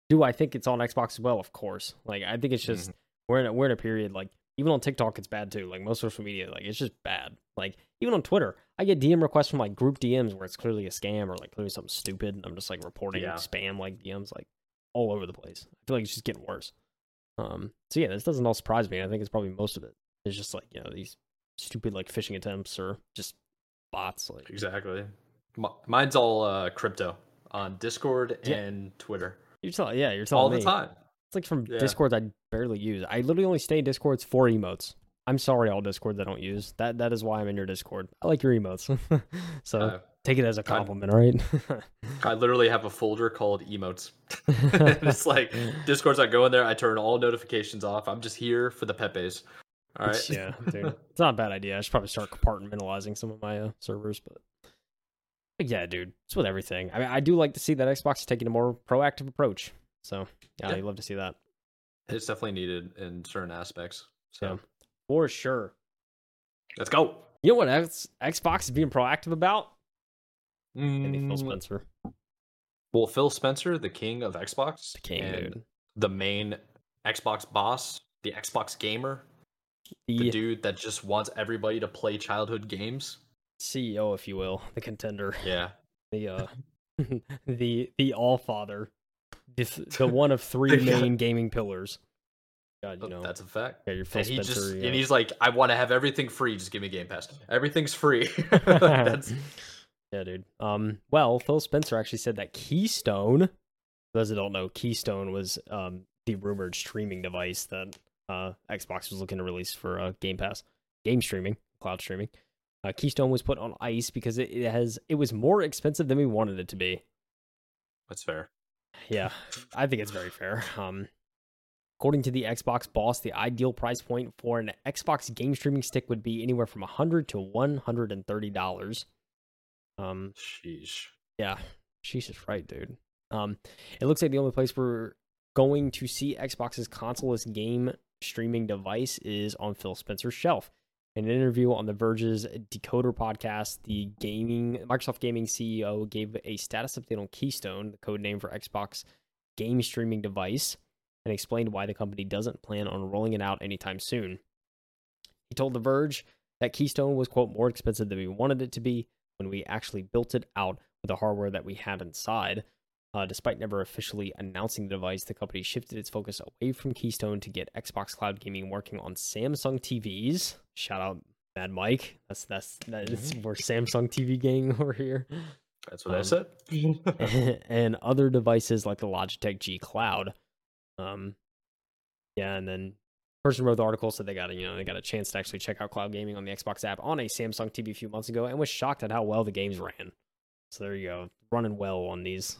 Do I think it's on Xbox as well? Of course. Like, I think it's just, mm-hmm. we're in a, we're in a period, like, even on TikTok, it's bad too. Like, most social media, like, it's just bad. Like, even on Twitter, I get D M requests from, like, group D Ms where it's clearly a scam or, like, clearly something stupid. And I'm just, like, reporting yeah. spam, like, D Ms, like, all over the place. I feel like it's just getting worse. Um, so, yeah, this doesn't all surprise me. I think it's probably most of it. It's just, like, you know, these stupid, like, phishing attempts or just bots. Like, exactly. M- mine's all uh, crypto on Discord yeah. and Twitter. You're telling, yeah, you're telling all me. All the time. It's like from yeah. Discords I barely use. I literally only stay in Discords for emotes. I'm sorry, all Discords I don't use. That That is why I'm in your Discord. I like your emotes. So uh, take it as a compliment, I, all right? I literally have a folder called emotes. It's like Discords, I go in there, I turn all notifications off. I'm just here for the Pepes. All right. Yeah, dude. It's not a bad idea. I should probably start compartmentalizing some of my uh, servers, but... Yeah, dude, it's with everything. I mean, I do like to see that Xbox is taking a more proactive approach. So, yeah, yeah. I'd love to see that. It's definitely needed in certain aspects. So, yeah, for sure. Let's go. You know what X- Xbox is being proactive about? Mm. Maybe Phil Spencer. Well, Phil Spencer, the king of Xbox. The king, dude. The main Xbox boss, the Xbox gamer. The... the dude that just wants everybody to play childhood games. C E O, if you will, the contender, yeah, the uh, the the all father, the, the one of three main gaming pillars. God, you know, that's a fact. Yeah, your Phil and he Spencer, just, yeah. and he's like, I want to have everything free. Just give me Game Pass. Everything's free. That's... Yeah, dude. Um, well, Phil Spencer actually said that Keystone. For those that don't know, Keystone was um the rumored streaming device that uh Xbox was looking to release for uh Game Pass, game streaming, cloud streaming. Uh, Keystone was put on ice because it, it has it was more expensive than we wanted it to be. That's fair. Yeah, I think it's very fair. Um, according to the Xbox boss, the ideal price point for an Xbox game streaming stick would be anywhere from one hundred dollars to one hundred thirty dollars. Um, Sheesh. Yeah, sheesh is right, dude. Um, it looks like the only place we're going to see Xbox's console-less game streaming device is on Phil Spencer's shelf. In an interview on The Verge's Decoder podcast, the gaming Microsoft Gaming C E O gave a status update on Keystone, the code name for Xbox game streaming device, and explained why the company doesn't plan on rolling it out anytime soon. He told The Verge that Keystone was, quote, more expensive than we wanted it to be when we actually built it out with the hardware that we had inside. Uh, despite never officially announcing the device, the company shifted its focus away from Keystone to get Xbox Cloud Gaming working on Samsung T Vs. Shout out Mad Mike. That's that's that is we're Samsung T V gang over here. That's what um, I said. And other devices like the Logitech G Cloud. Um, yeah, and then the person who wrote the article said they got a you know they got a chance to actually check out cloud gaming on the Xbox app on a Samsung T V a few months ago and was shocked at how well the games ran. So there you go, running well on these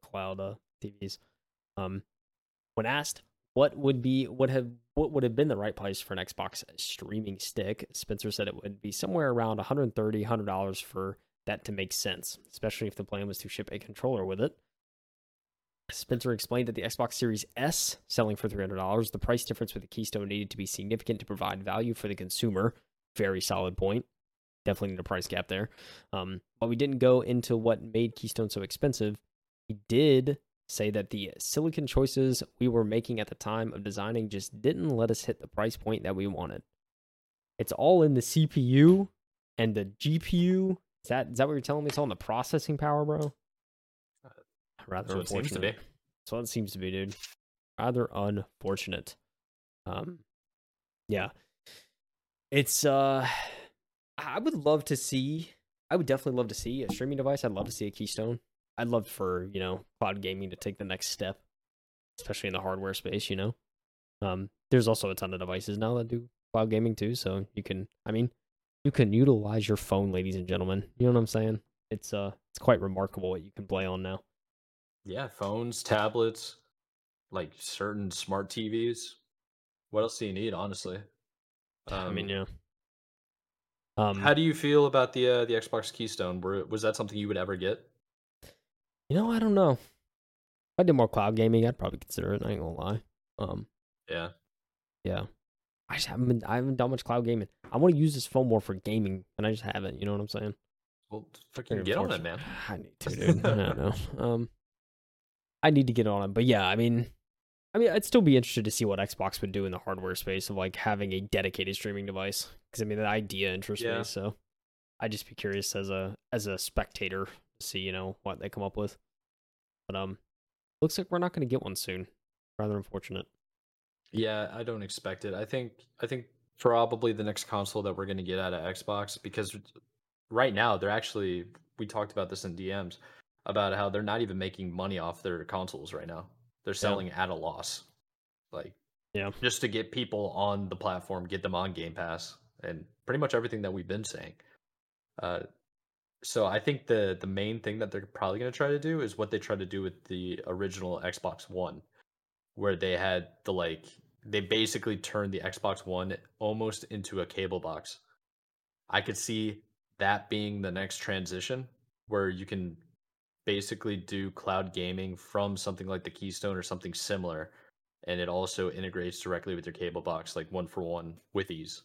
cloud uh, T Vs. Um, when asked what would be what have what would have been the right price for an Xbox streaming stick, Spencer said it would be somewhere around one hundred thirty dollars, one hundred dollars for that to make sense, especially if the plan was to ship a controller with it. Spencer explained that the Xbox Series S, selling for three hundred dollars, the price difference with the Keystone needed to be significant to provide value for the consumer. Very solid point. Definitely need a price gap there. Um, while we didn't go into what made Keystone so expensive, he did say that the silicon choices we were making at the time of designing just didn't let us hit the price point that we wanted. It's all in the C P U and the G P U. Is that is that what you're telling me? It's all in the processing power, bro? Rather unfortunate. That's what it seems to be. That's what it seems to be, dude. Rather unfortunate. Um, yeah. It's... uh. I would love to see, I would definitely love to see a streaming device. I'd love to see a Keystone. I'd love for, you know, cloud gaming to take the next step, especially in the hardware space, you know. Um, there's also a ton of devices now that do cloud gaming too, so you can, I mean, you can utilize your phone, ladies and gentlemen. You know what I'm saying? It's uh, it's quite remarkable what you can play on now. Yeah, phones, tablets, like certain smart T Vs. What else do you need, honestly? Um, I mean, yeah. Um, how do you feel about the uh, the Xbox Keystone? Were, was that something you would ever get? You know, I don't know. If I did more cloud gaming, I'd probably consider it. I ain't gonna lie. Um, yeah, yeah. I just haven't been. I haven't done much cloud gaming. I want to use this phone more for gaming, and I just haven't. You know what I'm saying? Well, freaking get on it, man. I need to, dude. I don't know. Um, I need to get on it, but yeah, I mean. I mean, I'd still be interested to see what Xbox would do in the hardware space of like having a dedicated streaming device. Because I mean, the idea interests yeah. me. So I'd just be curious as a as a spectator to see, you know, what they come up with. But um, looks like we're not going to get one soon. Rather unfortunate. Yeah, I don't expect it. I think I think probably the next console that we're going to get out of Xbox, because right now they're actually, we talked about this in D Ms about how they're not even making money off their consoles right now. They're selling yeah. at a loss, like yeah, just to get people on the platform, get them on Game Pass, and pretty much everything that we've been saying. Uh, so I think the the main thing that they're probably going to try to do is what they tried to do with the original Xbox One, where they had the like they basically turned the Xbox One almost into a cable box. I could see that being the next transition where you can basically do cloud gaming from something like the Keystone or something similar, and it also integrates directly with your cable box, like one for one with ease.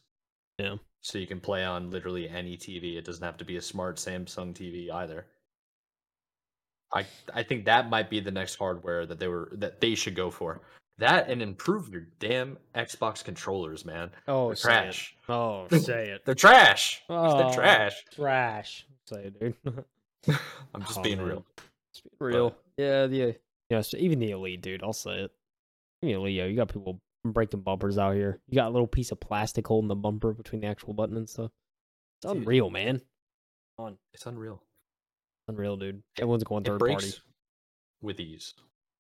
Yeah. So you can play on literally any T V. It doesn't have to be a smart Samsung T V either. I I think that might be the next hardware that they were that they should go for. That and improve your damn Xbox controllers, man. Oh, they're say trash. It. Oh, say it. They're trash. Oh, they're trash. Trash. Say it, dude. I'm just oh, being man. real. Just being real. But, yeah, yeah. Yeah, so even the Elite, dude, I'll say it. Even the Elite, yo, you got people breaking bumpers out here. You got a little piece of plastic holding the bumper between the actual button and stuff. It's dude, unreal, man. On. It's unreal. Unreal, dude. Everyone's going third party. With ease,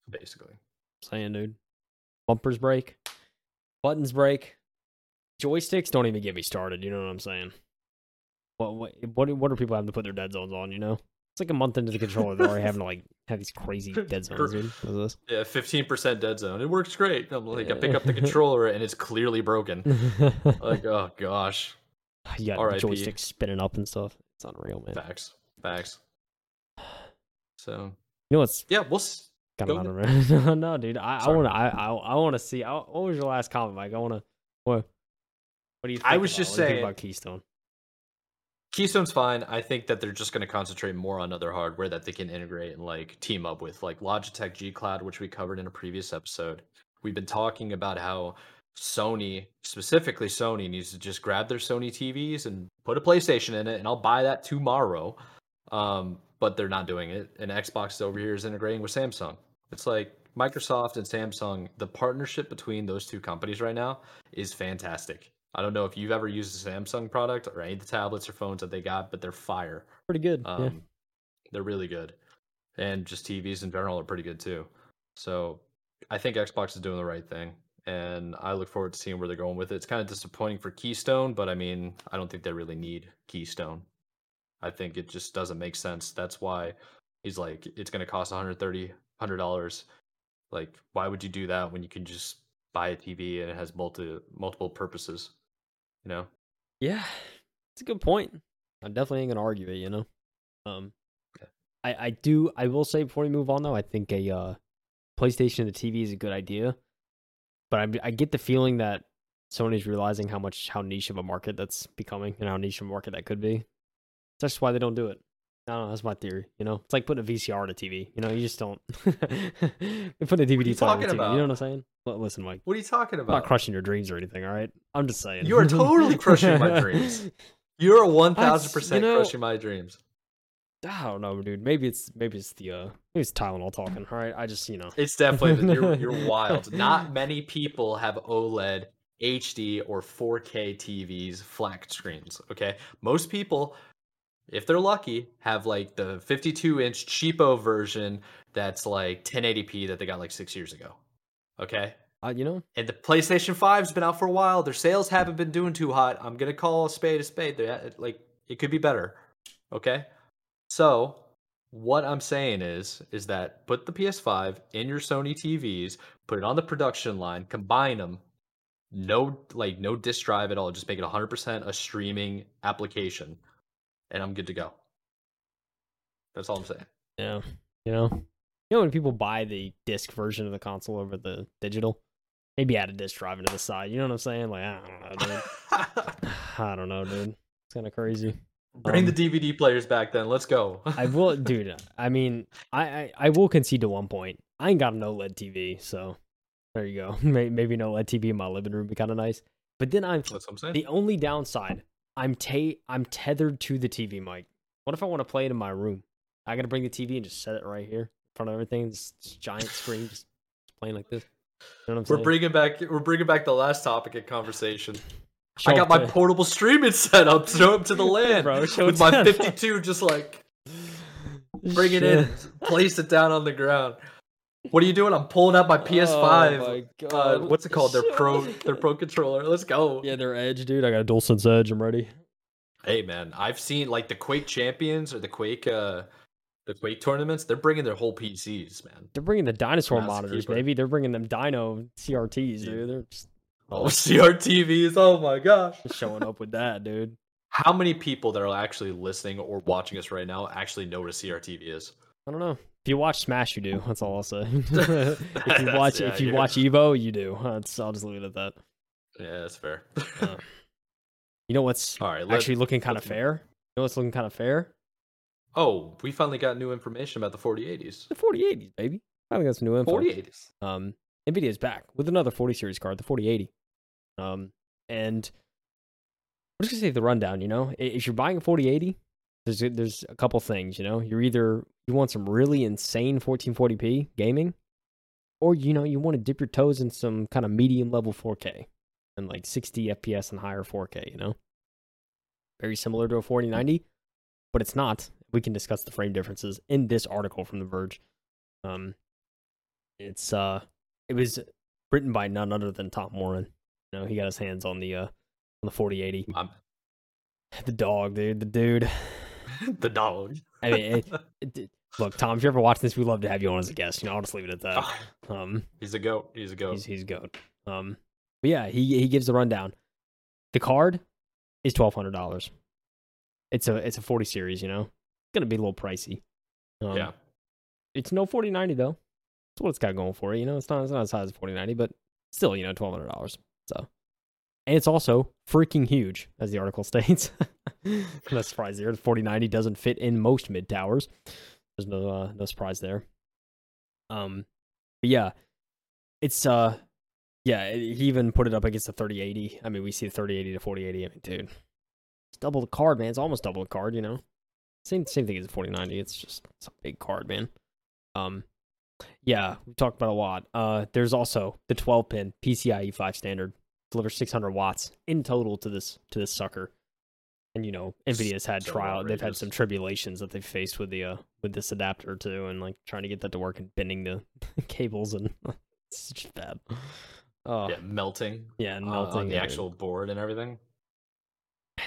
basically. I'm saying, dude. Bumpers break. Buttons break. Joysticks, don't even get me started, you know what I'm saying? What what what what are people having to put their dead zones on? You know, it's like a month into the controller, they're already having to like have these crazy dead zones. Dude. What is this? Yeah, fifteen percent dead zone. It works great. I'm like, yeah. I pick up the controller and it's clearly broken. Like, oh gosh. Yeah, the joystick spinning up and stuff. It's unreal, man. Facts, facts. So you know what's yeah, we'll. S- Got go no, no, dude. I want to. I I, I want to see. I, what was your last comment, Mike? I want to. What? What do you? Think I was about? just what saying about Keystone. Keystone's fine. I think that they're just going to concentrate more on other hardware that they can integrate and like team up with, like Logitech G Cloud, which we covered in a previous episode. We've been talking about how Sony, specifically Sony, needs to just grab their Sony T Vs and put a PlayStation in it, and I'll buy that tomorrow. Um, but they're not doing it. And Xbox over here is integrating with Samsung. It's like Microsoft and Samsung, the partnership between those two companies right now is fantastic. I don't know if you've ever used a Samsung product or any of the tablets or phones that they got, but they're fire. Pretty good. Um, yeah. They're really good. And just T Vs in general are pretty good too. So I think Xbox is doing the right thing. And I look forward to seeing where they're going with it. It's kind of disappointing for Keystone, but I mean, I don't think they really need Keystone. I think it just doesn't make sense. That's why he's like, it's going to cost one hundred thirty dollars, one hundred dollars. Like, why would you do that when you can just buy a T V and it has multi, multiple purposes? You know? Yeah, it's a good point. I definitely ain't gonna argue it, you know. Um, okay. I, I do I will say before we move on though, I think a uh, PlayStation and the T V is a good idea, but I I get the feeling that Sony's realizing how much how niche of a market that's becoming and how niche of a market that could be. That's just why they don't do it. I don't know, that's my theory. You know, it's like putting a V C R on a T V. You know, you just don't put a D V D player on a T V. About? You know what I'm saying? Well, listen, Mike. What are you talking about? I'm not crushing your dreams or anything. All right, I'm just saying. You are totally crushing my dreams. You're a one thousand percent crushing my dreams. I don't know, dude. Maybe it's maybe it's the uh, maybe it's Tylenol talking. All right, I just you know. It's definitely you're you're wild. Not many people have OLED, H D, or four K T Vs, flat screens. Okay, most people if they're lucky, have like the fifty-two inch cheapo version that's like ten eighty p that they got like six years ago. Okay. Uh, you know, and the PlayStation five's been out for a while. Their sales haven't been doing too hot. I'm gonna call a spade a spade. They're, like, it could be better. Okay. So what I'm saying is, is that put the P S five in your Sony T Vs, put it on the production line, combine them. No, like no disk drive at all. Just make it one hundred percent a streaming application, and I'm good to go. That's all I'm saying. Yeah, you know, you know when people buy the disc version of the console over the digital, maybe add a disk drive into the side. You know what I'm saying? Like, I don't know, dude. I don't know, dude. It's kind of crazy. Bring um, the D V D players back, then. Let's go. I will, dude. I mean, I, I I will concede to one point. I ain't got an OLED T V, so. There you go. Maybe no L E D T V in my living room would be kind of nice. But then I'm, That's what I'm saying. The only downside, I'm ta- I'm tethered to the T V mic. What if I want to play it in my room? I got to bring the T V and just set it right here in front of everything. This giant screen just playing like this. You know what I'm saying? We're bringing back we're bringing back the last topic of conversation. Show I got my portable streaming set up, throw up to the land. Bro, with my fifty-two just like bring Shit. it in, place it down on the ground. What are you doing? I'm pulling out my P S five. Oh my God. Uh, what's it called? Their pro, their pro controller. Let's go. Yeah, their Edge, dude. I got a DualSense Edge. I'm ready. Hey, man, I've seen like the Quake Champions or the Quake, uh, the Quake tournaments. They're bringing their whole P Cs, man. They're bringing the dinosaur Master monitors, Keeper. Baby. They're bringing them Dino C R Ts, yeah. dude. They're just oh C R T Vs. Oh my gosh, just showing up with that, dude. How many people that are actually listening or watching us right now actually know what a C R T V is? I don't know. If you watch Smash, you do. That's all I'll say. if you watch, yeah, if you yeah. watch Evo, you do. That's, I'll just leave it at that. Yeah, that's fair. uh, you know what's all right, actually looking kind of fair? You know what's looking kind of fair? Oh, we finally got new information about the forty eighties. The forty eighties, baby. Finally got some new info. forty eighties. Um, Nvidia is back with another forty series card, the forty eighty. Um, and I'm just going to say the rundown, you know? If you're buying a forty eighty, there's there's a couple things, you know? You're either... You want some really insane fourteen forty p gaming, or, you know, you want to dip your toes in some kind of medium level four K and like sixty F P S and higher four K, you know, very similar to a forty ninety, but it's not. We can discuss the frame differences in this article from The Verge. Um, it's, uh, it was written by none other than Tom Warren. You know, he got his hands on the, uh, on the forty eighty. Mom. The dog, dude, the dude. The dog. I mean, it, it, it, look, Tom, if you're ever watching this, we'd love to have you on as a guest. You know, I'll just leave it at that. Um, he's a goat. He's a goat. He's, he's a goat. Um, but yeah, he he gives the rundown. The card is twelve hundred dollars. It's a it's a forty series. You know, it's gonna be a little pricey. Um, yeah, it's no forty ninety though. That's what it's got going for it. You know, it's not it's not as high as forty ninety, but still, you know, twelve hundred dollars. So, and it's also freaking huge, as the article states. No surprise there. The forty ninety doesn't fit in most mid towers. There's no uh, no surprise there. Um, but yeah, it's uh, yeah. He even put it up against the thirty eighty. I mean, we see the thirty eighty to forty eighty. I mean, dude, it's double the card, man. It's almost double the card. You know, same same thing as the forty ninety. It's just it's a big card, man. Um, yeah, we talked about a lot. Uh, there's also the twelve pin P C I E five standard delivers six hundred watts in total to this to this sucker. And, you know, Nvidia's had so trial. Outrageous. They've had some tribulations that they've faced with the uh, with this adapter too, and like trying to get that to work and bending the cables and it's just bad. Uh, yeah, melting. Yeah, and melting uh, on the actual board and everything.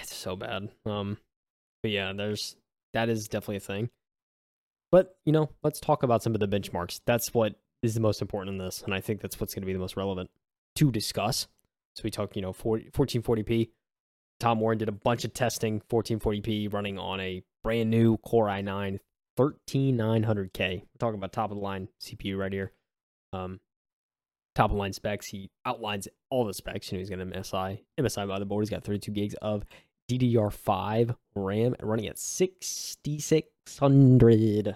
It's so bad. Um, but yeah, there's that is definitely a thing. But you know, let's talk about some of the benchmarks. That's what is the most important in this, and I think that's what's going to be the most relevant to discuss. So we talk, you know, fourteen forty p. Tom Warren did a bunch of testing, fourteen forty p, running on a brand new Core i nine thirteen nine hundred K. We're talking about top of the line C P U right here. Um, top of the line specs. He outlines all the specs. You know, he's got an M S I, M S I motherboard. He's got thirty-two gigs of D D R five RAM running at sixty-six hundred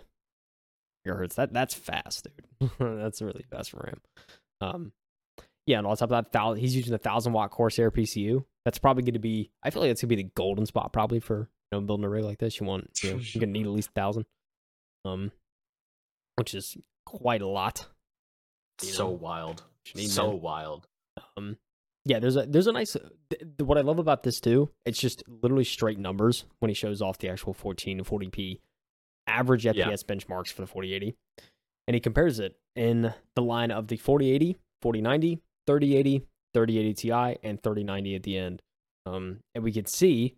megahertz. That that's fast, dude. That's really fast for RAM. Um, yeah, and on top of that, he's using a thousand watt Corsair P C U. That's probably going to be, I feel like that's going to be the golden spot probably for, you know, building a rig like this. You want, you know, you're going to need at least a thousand, um, which is quite a lot. So know. wild. So wild. Um, Yeah, there's a there's a nice. Th- what I love about this too, it's just literally straight numbers when he shows off the actual fourteen forty p average F P S yeah. benchmarks for the forty eighty, and he compares it in the line of the forty eighty, forty ninety, thirty eighty, thirty eighty Ti, and thirty ninety at the end. Um, and we can see,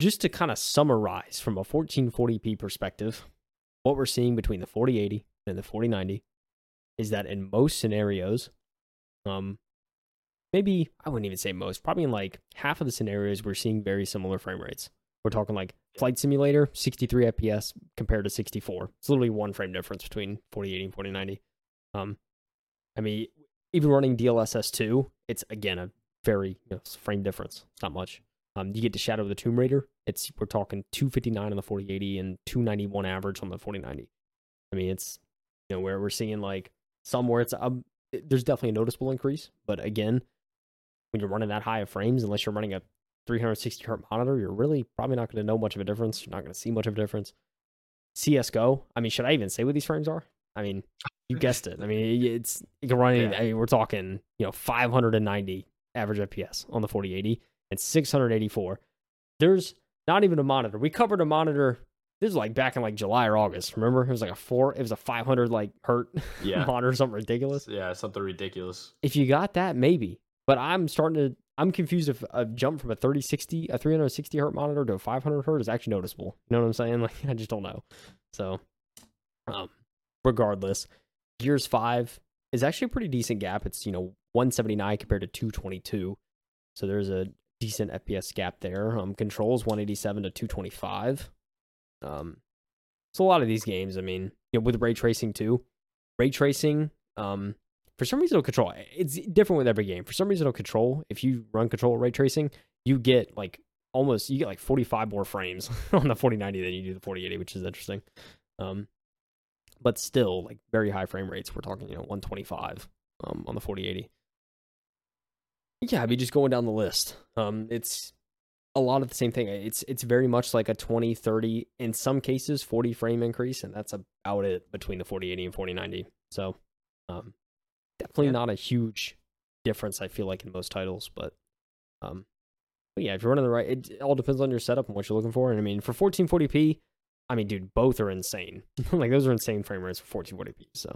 just to kind of summarize from a fourteen forty p perspective, what we're seeing between the forty eighty and the forty ninety is that in most scenarios, um. Maybe, I wouldn't even say most, probably in like half of the scenarios, we're seeing very similar frame rates. We're talking like Flight Simulator, sixty-three F P S compared to sixty-four. It's literally one frame difference between forty eighty and forty ninety. Um, I mean, even running D L S S two, it's again a very you know, frame difference. It's not much. Um, you get to Shadow of the Tomb Raider. It's we're talking two fifty-nine on the forty eighty and two ninety-one average on the forty ninety. I mean, it's you know where we're seeing like somewhere it's um, there's definitely a noticeable increase, but again. When you're running that high of frames, unless you're running a three sixty hertz monitor, you're really probably not going to know much of a difference. You're not going to see much of a difference. C S G O, I mean, should I even say what these frames are? I mean, you guessed it. I mean, it's you can run any, yeah. I mean, we're talking, you know, five ninety average F P S on the forty eighty and six eighty-four. There's not even a monitor. We covered a monitor. This is like back in like July or August. Remember, it was like a four. It was a five hundred like hertz yeah. monitor, something ridiculous. Yeah, something ridiculous. If you got that, maybe. But I'm starting to, I'm confused if a jump from a thirty sixty, a three sixty hertz monitor to a five hundred hertz is actually noticeable. You know what I'm saying? Like, I just don't know. So, um, regardless, Gears five is actually a pretty decent gap. It's, you know, one seventy-nine compared to two twenty-two. So there's a decent F P S gap there. Um, Control's one eighty-seven to two twenty-five. Um, so a lot of these games, I mean, you know, with ray tracing too, ray tracing, um, for some reason, it'll Control. It's different with every game. For some reason, it'll Control. If you run Control ray tracing, you get like almost, you get like forty-five more frames on the forty ninety than you do the forty eighty, which is interesting. Um, but still, like very high frame rates. We're talking, you know, one twenty-five um, on the forty eighty. Yeah, I mean, just going down the list. Um, it's a lot of the same thing. It's it's very much like a twenty, thirty, in some cases, forty frame increase, and that's about it between the forty eighty and forty ninety. So, um. Definitely yeah. not a huge difference, I feel like, in most titles, but um, but yeah, if you're running the right, it, it all depends on your setup and what you're looking for. And I mean, for fourteen forty p, I mean, dude, both are insane. Like those are insane frame rates for fourteen forty p. So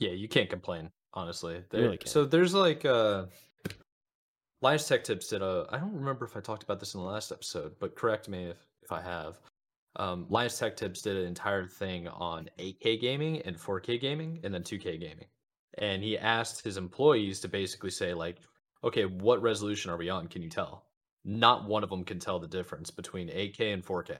yeah, you can't complain, honestly. There, really so there's like uh, Linus Tech Tips did a. I don't remember if I talked about this in the last episode, but correct me if, if I have. Um, Linus Tech Tips did an entire thing on eight K gaming and four K gaming and then two K gaming. And he asked his employees to basically say, like, okay, what resolution are we on? Can you tell? Not one of them can tell the difference between eight K and four K.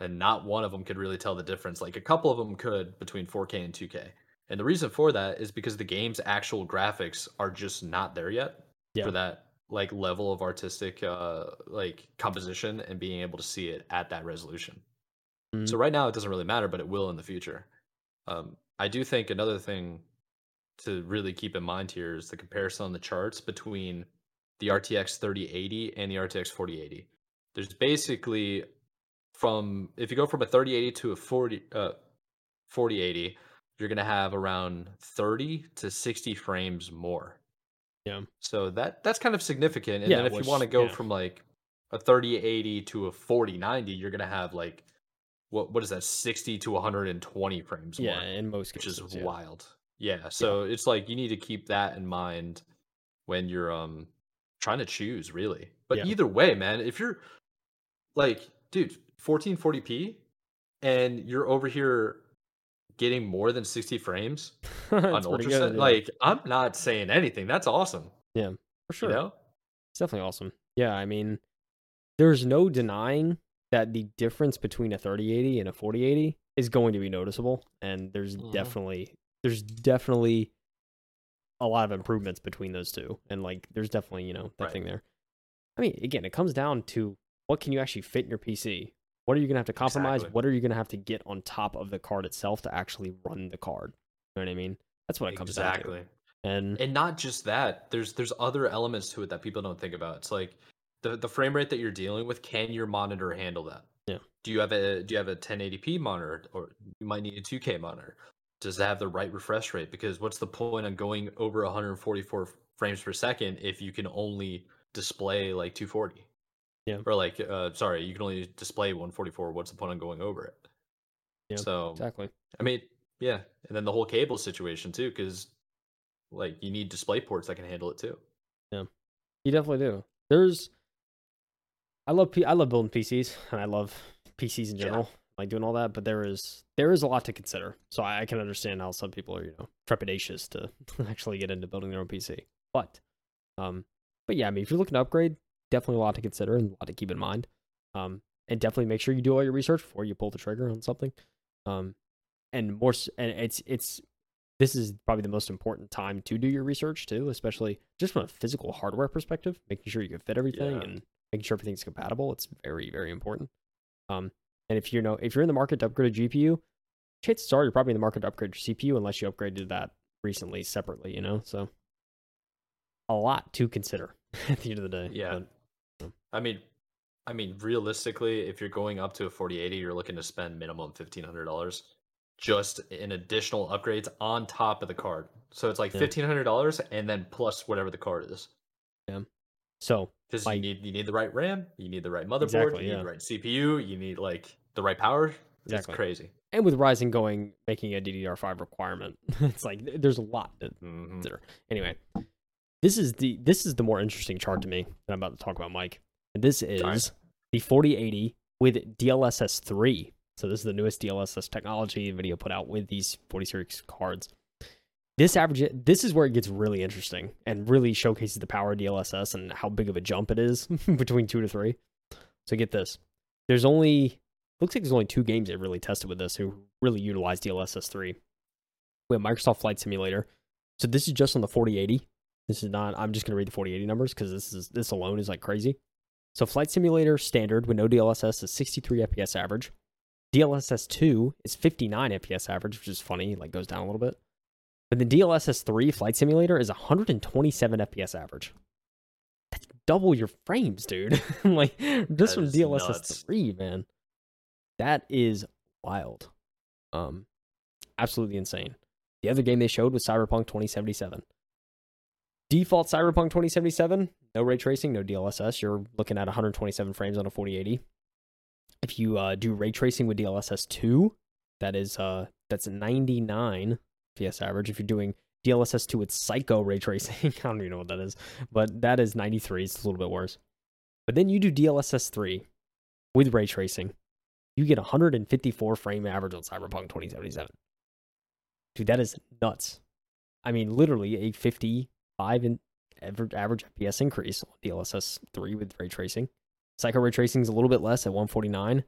And not one of them could really tell the difference. Like, a couple of them could between four K and two K. And the reason for that is because the game's actual graphics are just not there yet yeah. for that, like, level of artistic, uh, like, composition and being able to see it at that resolution. Mm-hmm. So right now it doesn't really matter, but it will in the future. Um, I do think another thing to really keep in mind here is the comparison on the charts between the R T X thirty eighty and the R T X forty eighty. There's basically from, if you go from a thirty eighty to a forty, uh, forty eighty, you're going to have around thirty to sixty frames more. Yeah. So that, that's kind of significant. And yeah, then if which, you want to go yeah. from like a thirty eighty to a forty ninety, you're going to have like, what, what is that? sixty to one twenty frames yeah, more. Yeah. In most cases, which is yeah. wild. Yeah, so yeah. it's like you need to keep that in mind when you're um trying to choose, really. But yeah. either way, man, if you're like, dude, fourteen forty p and you're over here getting more than sixty frames on ultra good, yeah. like I'm not saying anything. That's awesome. Yeah, for sure. You know? It's definitely awesome. Yeah, I mean, there's no denying that the difference between a thirty eighty and a forty eighty is going to be noticeable, and there's mm-hmm. definitely There's definitely a lot of improvements between those two. And like, there's definitely, you know, that right. thing there. I mean, again, it comes down to what can you actually fit in your P C? What are you going to have to compromise? Exactly. What are you going to have to get on top of the card itself to actually run the card? You know what I mean? That's what it comes exactly. down to. And, and not just that, there's, there's other elements to it that people don't think about. It's like the, the frame rate that you're dealing with, can your monitor handle that? Yeah. Do you have a, do you have a ten eighty p monitor, or you might need a two K monitor? Does it have the right refresh rate? Because what's the point on going over one forty-four frames per second if you can only display like two forty. Yeah. Or like, uh, sorry, you can only display one forty-four. What's the point on going over it? Yeah. So exactly. I mean, yeah, and then the whole cable situation too, because like you need display ports that can handle it too. Yeah, you definitely do. There's, I love P- I love building P Cs, and I love P Cs in general, yeah. like doing all that. But there is there is a lot to consider, so I, I can understand how some people are, you know, trepidatious to actually get into building their own P C. But, um, but yeah, I mean, if you're looking to upgrade, definitely a lot to consider and a lot to keep in mind. Um, and definitely make sure you do all your research before you pull the trigger on something. Um, and more, and it's it's. This is probably the most important time to do your research too, especially just from a physical hardware perspective, making sure you can fit everything yeah. and making sure everything's compatible. It's very, very important. Um, and if you know, if you're in the market to upgrade a G P U, chances are you're probably in the market to upgrade your C P U unless you upgraded that recently separately, you know? So a lot to consider at the end of the day. Yeah. But, um, I mean, I mean, realistically, if you're going up to a forty eighty, you're looking to spend minimum fifteen hundred dollars. Just an additional upgrades on top of the card, so it's like yeah. fifteen hundred dollars, and then plus whatever the card is. Yeah. So because like, you need you need the right RAM, you need the right motherboard, exactly, you yeah. need the right C P U, you need like the right power. That's exactly. crazy. And with Ryzen going making a D D R five requirement, it's like there's a lot to mm-hmm. consider. Anyway, this is the this is the more interesting chart to me that I'm about to talk about, Mike. And this is Darn. the forty eighty with D L S S three. So this is the newest D L S S technology NVIDIA put out with these forty series cards. This average, this is where it gets really interesting and really showcases the power of D L S S and how big of a jump it is between two to three. So get this. There's only, looks like there's only two games that really tested with this who really utilized D L S S three. We have Microsoft Flight Simulator. So this is just on the forty eighty. This is not, I'm just going to read the forty eighty numbers because this is this alone is like crazy. So Flight Simulator standard with no D L S S is sixty-three F P S average. D L S S two is fifty-nine F P S average, which is funny, like goes down a little bit. But the D L S S three Flight Simulator is one twenty-seven F P S average. That's double your frames, dude. Like, just from D L S S three, man. That is wild. Um, absolutely insane. The other game they showed was Cyberpunk twenty seventy-seven. Default Cyberpunk twenty seventy-seven, no ray tracing, no D L S S. You're looking at one twenty-seven frames on a forty eighty. If you uh, do ray tracing with D L S S two, that is uh, that's ninety-nine F P S average. If you're doing D L S S two with psycho ray tracing, I don't even know what that is, but that is ninety-three. It's a little bit worse. But then you do D L S S three with ray tracing, you get one fifty-four frame average on Cyberpunk twenty seventy-seven. Dude, that is nuts. I mean, literally a fifty-five in average, average F P S increase on D L S S three with ray tracing. Psycho ray tracing is a little bit less at one forty-nine.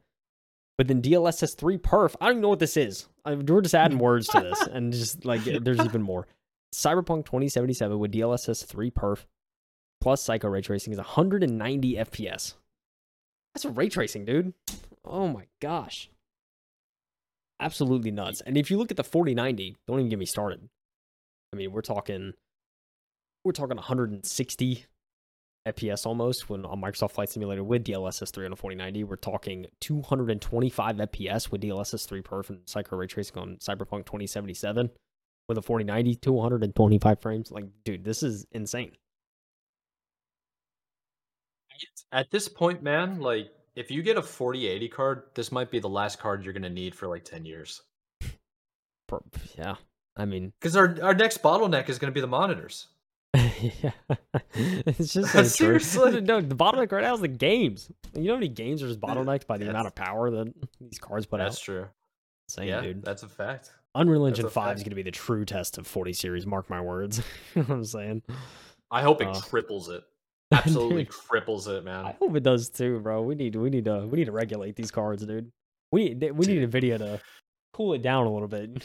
But then D L S S three perf, I don't even know what this is. I, we're just adding words to this. And just like, there's even more. Cyberpunk twenty seventy-seven with D L S S three perf plus psycho ray tracing is one ninety F P S. That's a ray tracing, dude. Oh my gosh. Absolutely nuts. And if you look at the forty ninety, don't even get me started. I mean, we're talking, we're talking one sixty F P S almost when on Microsoft Flight Simulator with D L S S three on a forty ninety. We're talking two twenty-five F P S with D L S S three perf and psycho ray tracing on Cyberpunk twenty seventy-seven with a forty ninety, two twenty-five frames. Like, dude, this is insane. At this point, man, like if you get a forty eighty card, this might be the last card you're going to need for like ten years. Yeah. I mean, because our, our next bottleneck is going to be the monitors. Yeah, it's just so seriously no. The bottleneck right now is the games. You know how many games are just bottlenecked by the that's, amount of power that these cards put that's out. That's true. Same, yeah, dude. That's a fact. Unreal Engine that's five is going to be the true test of forty series. Mark my words. You know what I'm saying? I hope it uh, triples it. Absolutely dude, triples it, man. I hope it does too, bro. We need we need to we need to regulate these cards, dude. We need we need a video to cool it down a little bit.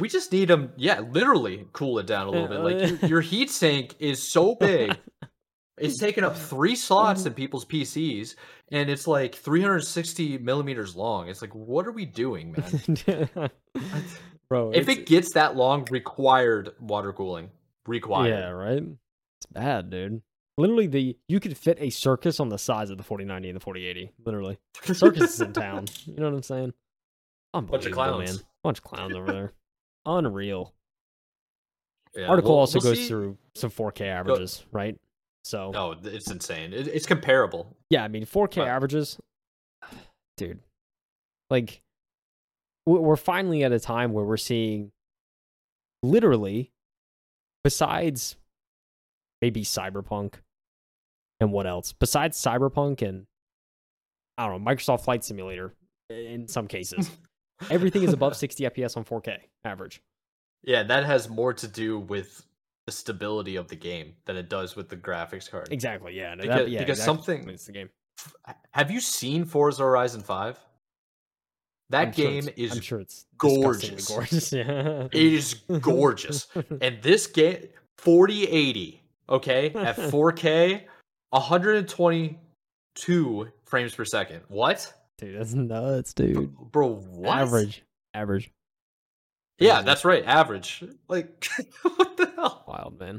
We just need them, yeah, literally cool it down a little bit. Like your, your heat sink is so big, it's taking up three slots in people's P Cs, and it's like three sixty millimeters long. It's like, what are we doing, man? Bro, if it gets that long, required water cooling, required. Yeah, right. It's bad, dude. Literally, the you could fit a circus on the size of the forty ninety and the forty eighty. Literally, the circus is in town. You know what I'm saying? Bunch of clowns, man. Bunch of clowns over there. Unreal. Yeah, article we'll, also we'll goes see. through some four K averages, Go. right? So no, it's insane. It, it's comparable. Yeah, I mean four K but... averages, dude. Like, we're finally at a time where we're seeing, literally, besides maybe Cyberpunk and what else? Besides Cyberpunk and, I don't know, Microsoft Flight Simulator in some cases. Everything is above sixty F P S on four K average. Yeah, that has more to do with the stability of the game than it does with the graphics card. Exactly, yeah. No, because that, yeah, because exactly. something... It's the game. Have you seen Forza Horizon five? That I'm game sure is I'm sure it's gorgeous. gorgeous. Yeah. It is gorgeous. And this game, forty eighty, okay, at four K, one twenty-two frames per second. What? Dude, that's nuts, dude. Bro, bro what? Average. Average. Yeah, that's right. Average. Like, what the hell? Wild, man.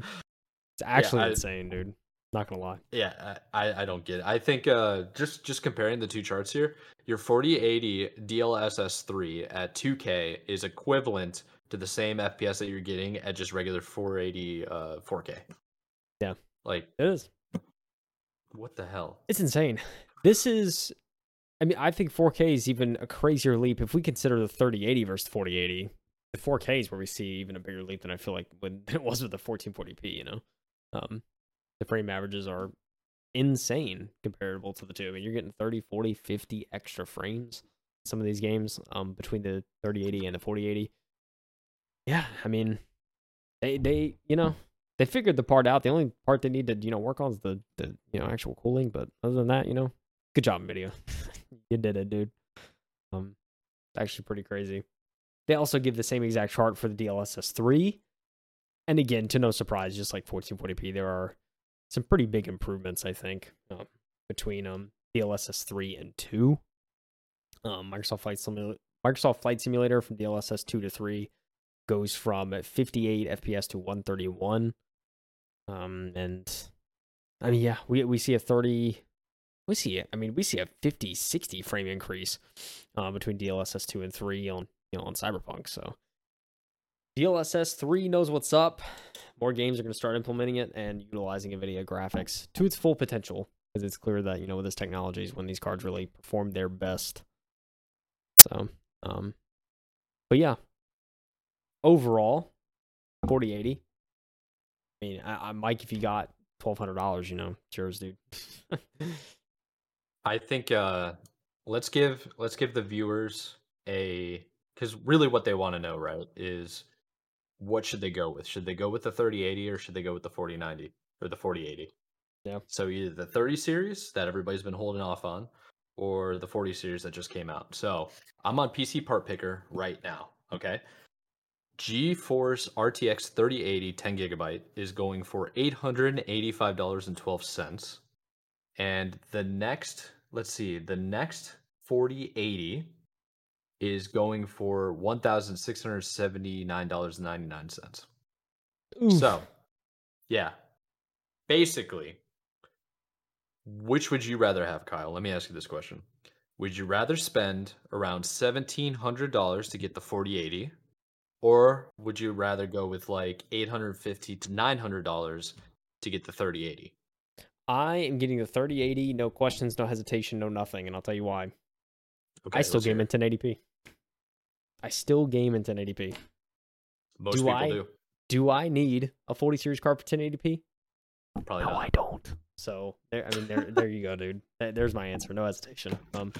It's actually yeah, I, insane, dude. Not gonna lie. Yeah, I, I don't get it. I think uh, just, just comparing the two charts here, your forty eighty D L S S three at two K is equivalent to the same F P S that you're getting at just regular four eighty uh, four K. Yeah. Like, it is. What the hell? It's insane. This is, I mean, I think four K is even a crazier leap if we consider the thirty eighty versus forty eighty. The four K is where we see even a bigger leap than I feel like when it was with the fourteen forty p, you know? Um, the frame averages are insane comparable to the two. I mean, you're getting thirty, forty, fifty extra frames in some of these games um, between the thirty eighty and the forty eighty. Yeah, I mean, they, they you know, they figured the part out. The only part they need to, you know, work on is the, the you know, actual cooling. But other than that, you know, good job, NVIDIA. You did it, dude. Um, actually pretty crazy. They also give the same exact chart for the D L S S three. And again, to no surprise, just like fourteen forty p, there are some pretty big improvements, I think, um, between um, D L S S three and two. Um, Microsoft Flight Simulator, Microsoft Flight Simulator from D L S S two to three goes from fifty-eight F P S to one thirty-one. Um, and I mean, yeah, we we see a thirty. We see it. I mean, we see a fifty, sixty frame increase uh, between D L S S two and three on. You know, on Cyberpunk, so D L S S three knows what's up. More games are going to start implementing it and utilizing NVIDIA graphics to its full potential, because it's clear that, you know, with this technology is when these cards really perform their best. So, um, but yeah, overall, forty eighty. I mean, I, I Mike, if you got twelve hundred dollars, you know, it's yours, dude. I think uh, let's give let's give the viewers a. Because really what they want to know, right, is what should they go with? Should they go with the thirty eighty or should they go with the forty ninety or the forty eighty? Yeah. So either the thirty series that everybody's been holding off on or the forty series that just came out. So I'm on P C Part Picker right now, okay? GeForce R T X thirty eighty ten gigabyte is going for eight hundred eighty-five dollars and twelve cents. And the next, let's see, the next forty eighty is going for one thousand six hundred seventy-nine dollars and ninety-nine cents. So, yeah. Basically, which would you rather have, Kyle? Let me ask you this question. Would you rather spend around one thousand seven hundred dollars to get the forty eighty, or would you rather go with like eight hundred fifty dollars to nine hundred dollars to get the thirty eighty? I am getting the thirty eighty, no questions, no hesitation, no nothing, and I'll tell you why. Okay, I still game in ten eighty p. I still game in ten eighty p. Most do people I, do. Do I need a forty series card for ten eighty p? Probably no, not. I don't. So there, I mean, there, there you go, dude. There's my answer. No hesitation. Um,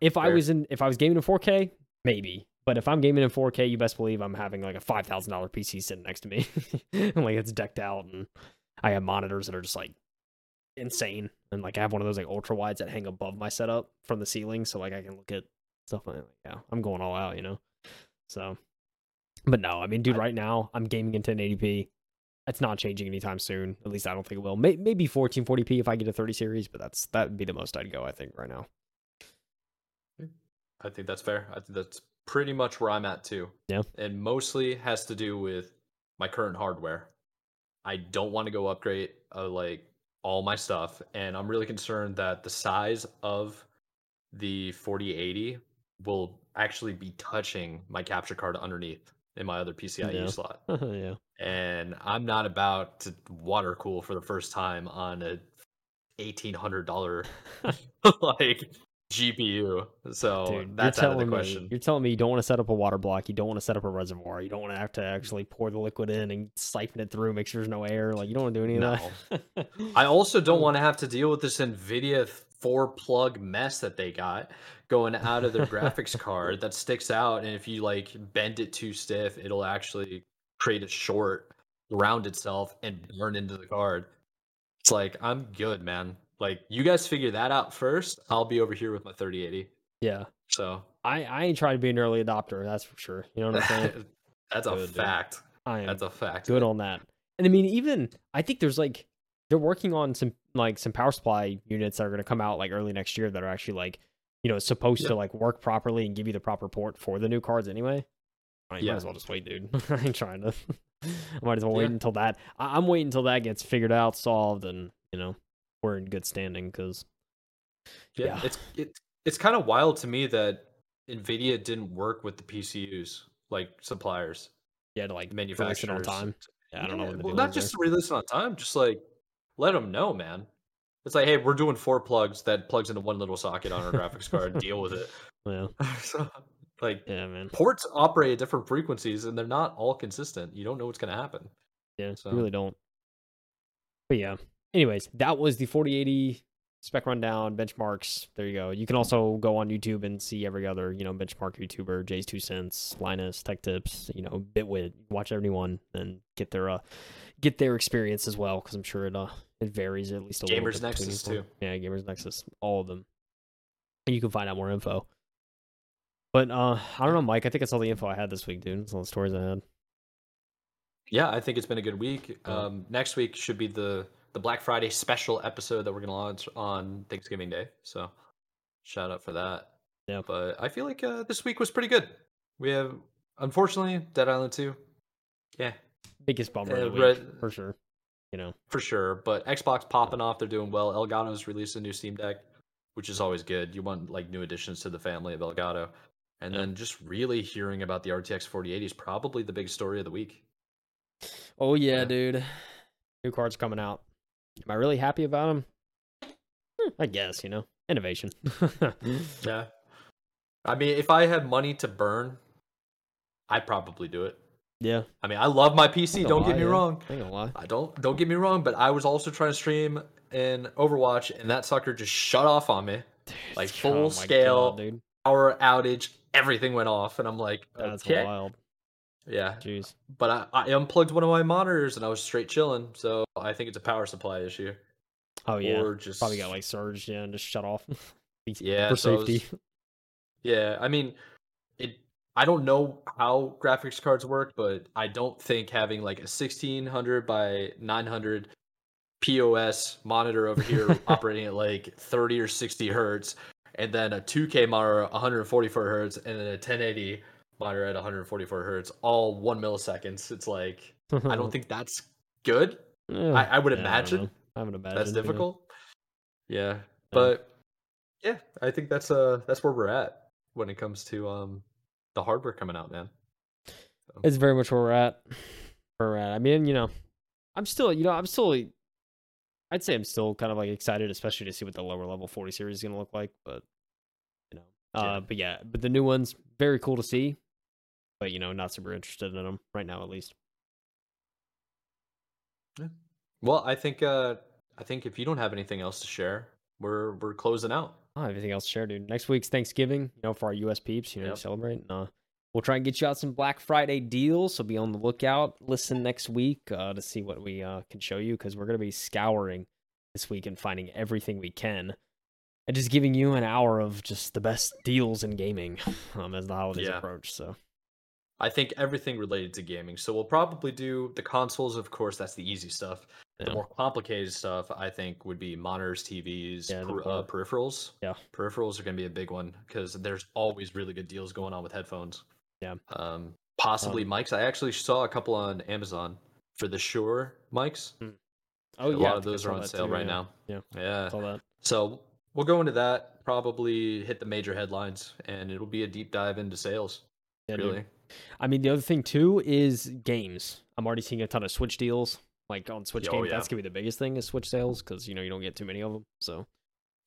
if Fair. I was in, if I was gaming in four K, maybe. But if I'm gaming in four K, you best believe I'm having like a five thousand dollars P C sitting next to me, and like it's decked out, and I have monitors that are just like insane, and like I have one of those like ultra wides that hang above my setup from the ceiling, so like I can look at stuff like, yeah, I'm going all out, you know. So, but no, I mean, dude, right now I'm gaming in ten eighty p. It's not changing anytime soon. At least I don't think it will. Maybe fourteen forty p if I get a thirty series, but that's that would be the most I'd go, I think, right now. I think that's fair. I think that's pretty much where I'm at too. Yeah, and mostly has to do with my current hardware. I don't want to go upgrade uh, like. all my stuff, and I'm really concerned that the size of the forty eighty will actually be touching my capture card underneath. in my other PCIe yeah. slot. yeah. And I'm not about to water cool for the first time on a eighteen hundred dollars like G P U. So Dude, that's out of the question. Me, you're telling me you don't want to set up a water block. You don't want to set up a reservoir. You don't want to have to actually pour the liquid in and siphon it through, make sure there's no air. Like you don't want to do any no. of that. I also don't want to have to deal with this Nvidia four plug mess that they got going out of their graphics card that sticks out. And if you like bend it too stiff, it'll actually create a short around itself and burn into the card. It's like, I'm good, man. Like, you guys figure that out first. I'll be over here with my thirty eighty. Yeah. So I, I ain't trying to be an early adopter. That's for sure. You know what I'm saying? That's good, a fact. Dude. I am. That's a fact. Good on that. And I mean, even I think there's like, they're working on some like some power supply units that are going to come out like early next year that are actually like, you know, supposed yeah. to like work properly and give you the proper port for the new cards anyway. I mean, yeah. might as well just wait, dude. I ain't trying to. I might as well wait yeah. until that. I- I'm waiting until that gets figured out, solved, and you know we're in good standing because. Yeah, yeah, it's it, it's kind of wild to me that Nvidia didn't work with the P C Us like suppliers. Yeah, to like manufacturers release it on time. Yeah, I don't yeah, know. What well, not just to release it on time, just like. Let them know, man. It's like, hey, we're doing four plugs that plugs into one little socket on our graphics card. Deal with it. Yeah. So, like, yeah, man. Ports operate at different frequencies, and they're not all consistent. You don't know what's going to happen. Yeah, so. You really don't. But yeah. Anyways, that was the forty eighty spec rundown benchmarks. There you go. You can also go on YouTube and see every other, you know, benchmark YouTuber, Jay's Two Cents, Linus Tech Tips, you know, Bitwit. Watch everyone and get their uh, get their experience as well, because I'm sure it uh. It varies at least a little bit. Gamers Nexus, too. Yeah, Gamers Nexus. All of them. And you can find out more info. But uh, I don't know, Mike. I think that's all the info I had this week, dude. That's all the stories I had. Yeah, I think it's been a good week. Yeah. Um, next week should be the, the Black Friday special episode that we're going to launch on Thanksgiving Day. So shout out for that. Yeah. But I feel like uh, this week was pretty good. We have, unfortunately, Dead Island two. Yeah. Biggest bummer uh, of the week, for sure. You know, for sure. But Xbox popping off, they're doing well. Elgato's released a new Steam Deck, which is always good. You want like new additions to the family of Elgato, and yeah. then just really hearing about the R T X forty eighty is probably the big story of the week. Oh yeah, yeah. dude, new cards coming out. Am I really happy about them? Hmm, I guess you know, innovation. yeah, I mean, if I had money to burn, I'd probably do it. Yeah, I mean, I love my P C. Don't lie, get me yeah. wrong. I ain't gonna lie. I don't don't get me wrong, but I was also trying to stream in Overwatch, and that sucker just shut off on me, dude, like full oh scale God, dude. Power outage. Everything went off, and I'm like, okay. That's wild. Yeah, jeez. But I, I unplugged one of my monitors, and I was straight chilling. So I think it's a power supply issue. Oh yeah, or just probably got like surged yeah, and just shut off. yeah, for so safety. Was, yeah, I mean, it. I don't know how graphics cards work, but I don't think having like a sixteen hundred by nine hundred P O S monitor over here operating at like thirty or sixty hertz, and then a two K monitor at one forty-four hertz, and then a ten eighty monitor at one forty-four hertz, all one milliseconds. It's like, I don't think that's good. Yeah. I, I would yeah, imagine. I, I would imagine. That's difficult. Yeah. yeah. But yeah, I think that's uh that's where we're at when it comes to um. the hardware coming out, man. So. It's very much where we're at. Where we're at. I mean, you know, I'm still, you know, I'm still, I'd say I'm still kind of like excited, especially to see what the lower level forty series is going to look like. But, you know, uh, yeah. but yeah, but the new ones, very cool to see. But, you know, not super interested in them right now, at least. Yeah. Well, I think, uh, I think if you don't have anything else to share, we're, we're closing out. Oh, everything else to share, dude. Next week's Thanksgiving, you know, for our U S peeps, you know, yep. to celebrate. And, uh, we'll try and get you out some Black Friday deals, so be on the lookout. Listen next week uh, to see what we uh, can show you, because we're going to be scouring this week and finding everything we can, and just giving you an hour of just the best deals in gaming um, as the holidays yeah. approach. So, I think everything related to gaming. So we'll probably do the consoles, of course. That's the easy stuff. The yeah. more complicated stuff, I think, would be monitors, T Vs, yeah, per, uh, peripherals. Yeah, peripherals are going to be a big one, because there's always really good deals going on with headphones. Yeah, um, possibly um, mics. I actually saw a couple on Amazon for the Shure mics. Oh a yeah, a lot of those are on sale too, right yeah. now. Yeah, yeah. yeah. So we'll go into that. Probably hit the major headlines, and it'll be a deep dive into sales. Yeah, really, dude. I mean, the other thing too is games. I'm already seeing a ton of Switch deals, like on Switch oh, games. Yeah. That's gonna be the biggest thing is Switch sales, because you know you don't get too many of them. So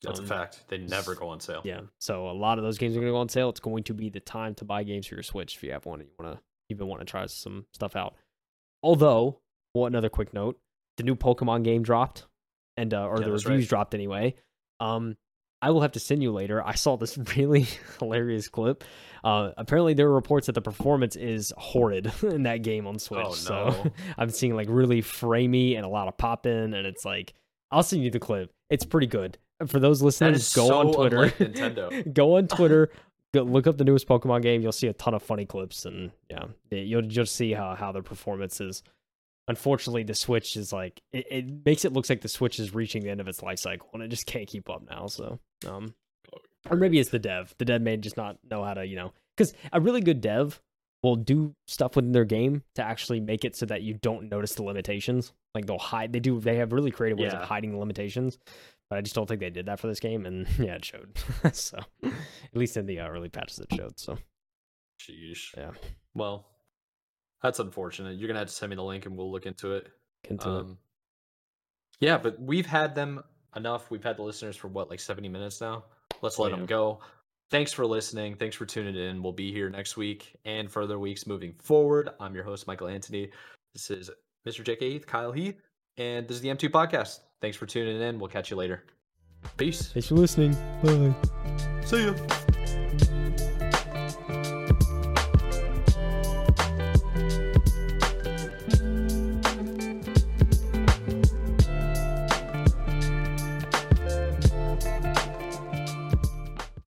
that's um, a fact. They never go on sale. Yeah. So a lot of those games are gonna go on sale. It's going to be the time to buy games for your Switch if you have one and you wanna even want to try some stuff out. Although, well, another quick note: the new Pokemon game dropped, and uh, or yeah, the reviews right. dropped anyway. Um, I will have to send you later. I saw this really hilarious clip. Uh, apparently, there were reports that the performance is horrid in that game on Switch. Oh, no. So I'm seeing like really framey and a lot of pop in, and it's like, I'll send you the clip. It's pretty good. For those listeners, go, so on go on Twitter. Go on Twitter. Look up the newest Pokemon game. You'll see a ton of funny clips, and yeah, you'll just see how, how their performance is. Unfortunately, the Switch is like, it, it makes it look like the Switch is reaching the end of its life cycle, and it just can't keep up now. So, um, or maybe it's the dev. The dev may just not know how to, you know, because a really good dev will do stuff within their game to actually make it so that you don't notice the limitations. Like they'll hide. They do. They have really creative ways yeah. of hiding the limitations. But I just don't think they did that for this game, and yeah, it showed. So, at least in the uh, early patches, it showed. So, sheesh. Yeah. Well, that's unfortunate. You're gonna have to send me the link, and we'll look into it. Into um, it. Yeah, but we've had them enough. We've had the listeners for what, like seventy minutes now. Let's let yeah. them go. Thanks for listening. Thanks for tuning in. We'll be here next week and further weeks moving forward. I'm your host, Michael Anthony. This is Mister J K Heath, Kyle Heath, and this is the M two Podcast. Thanks for tuning in. We'll catch you later. Peace. Thanks for listening. Bye. See ya.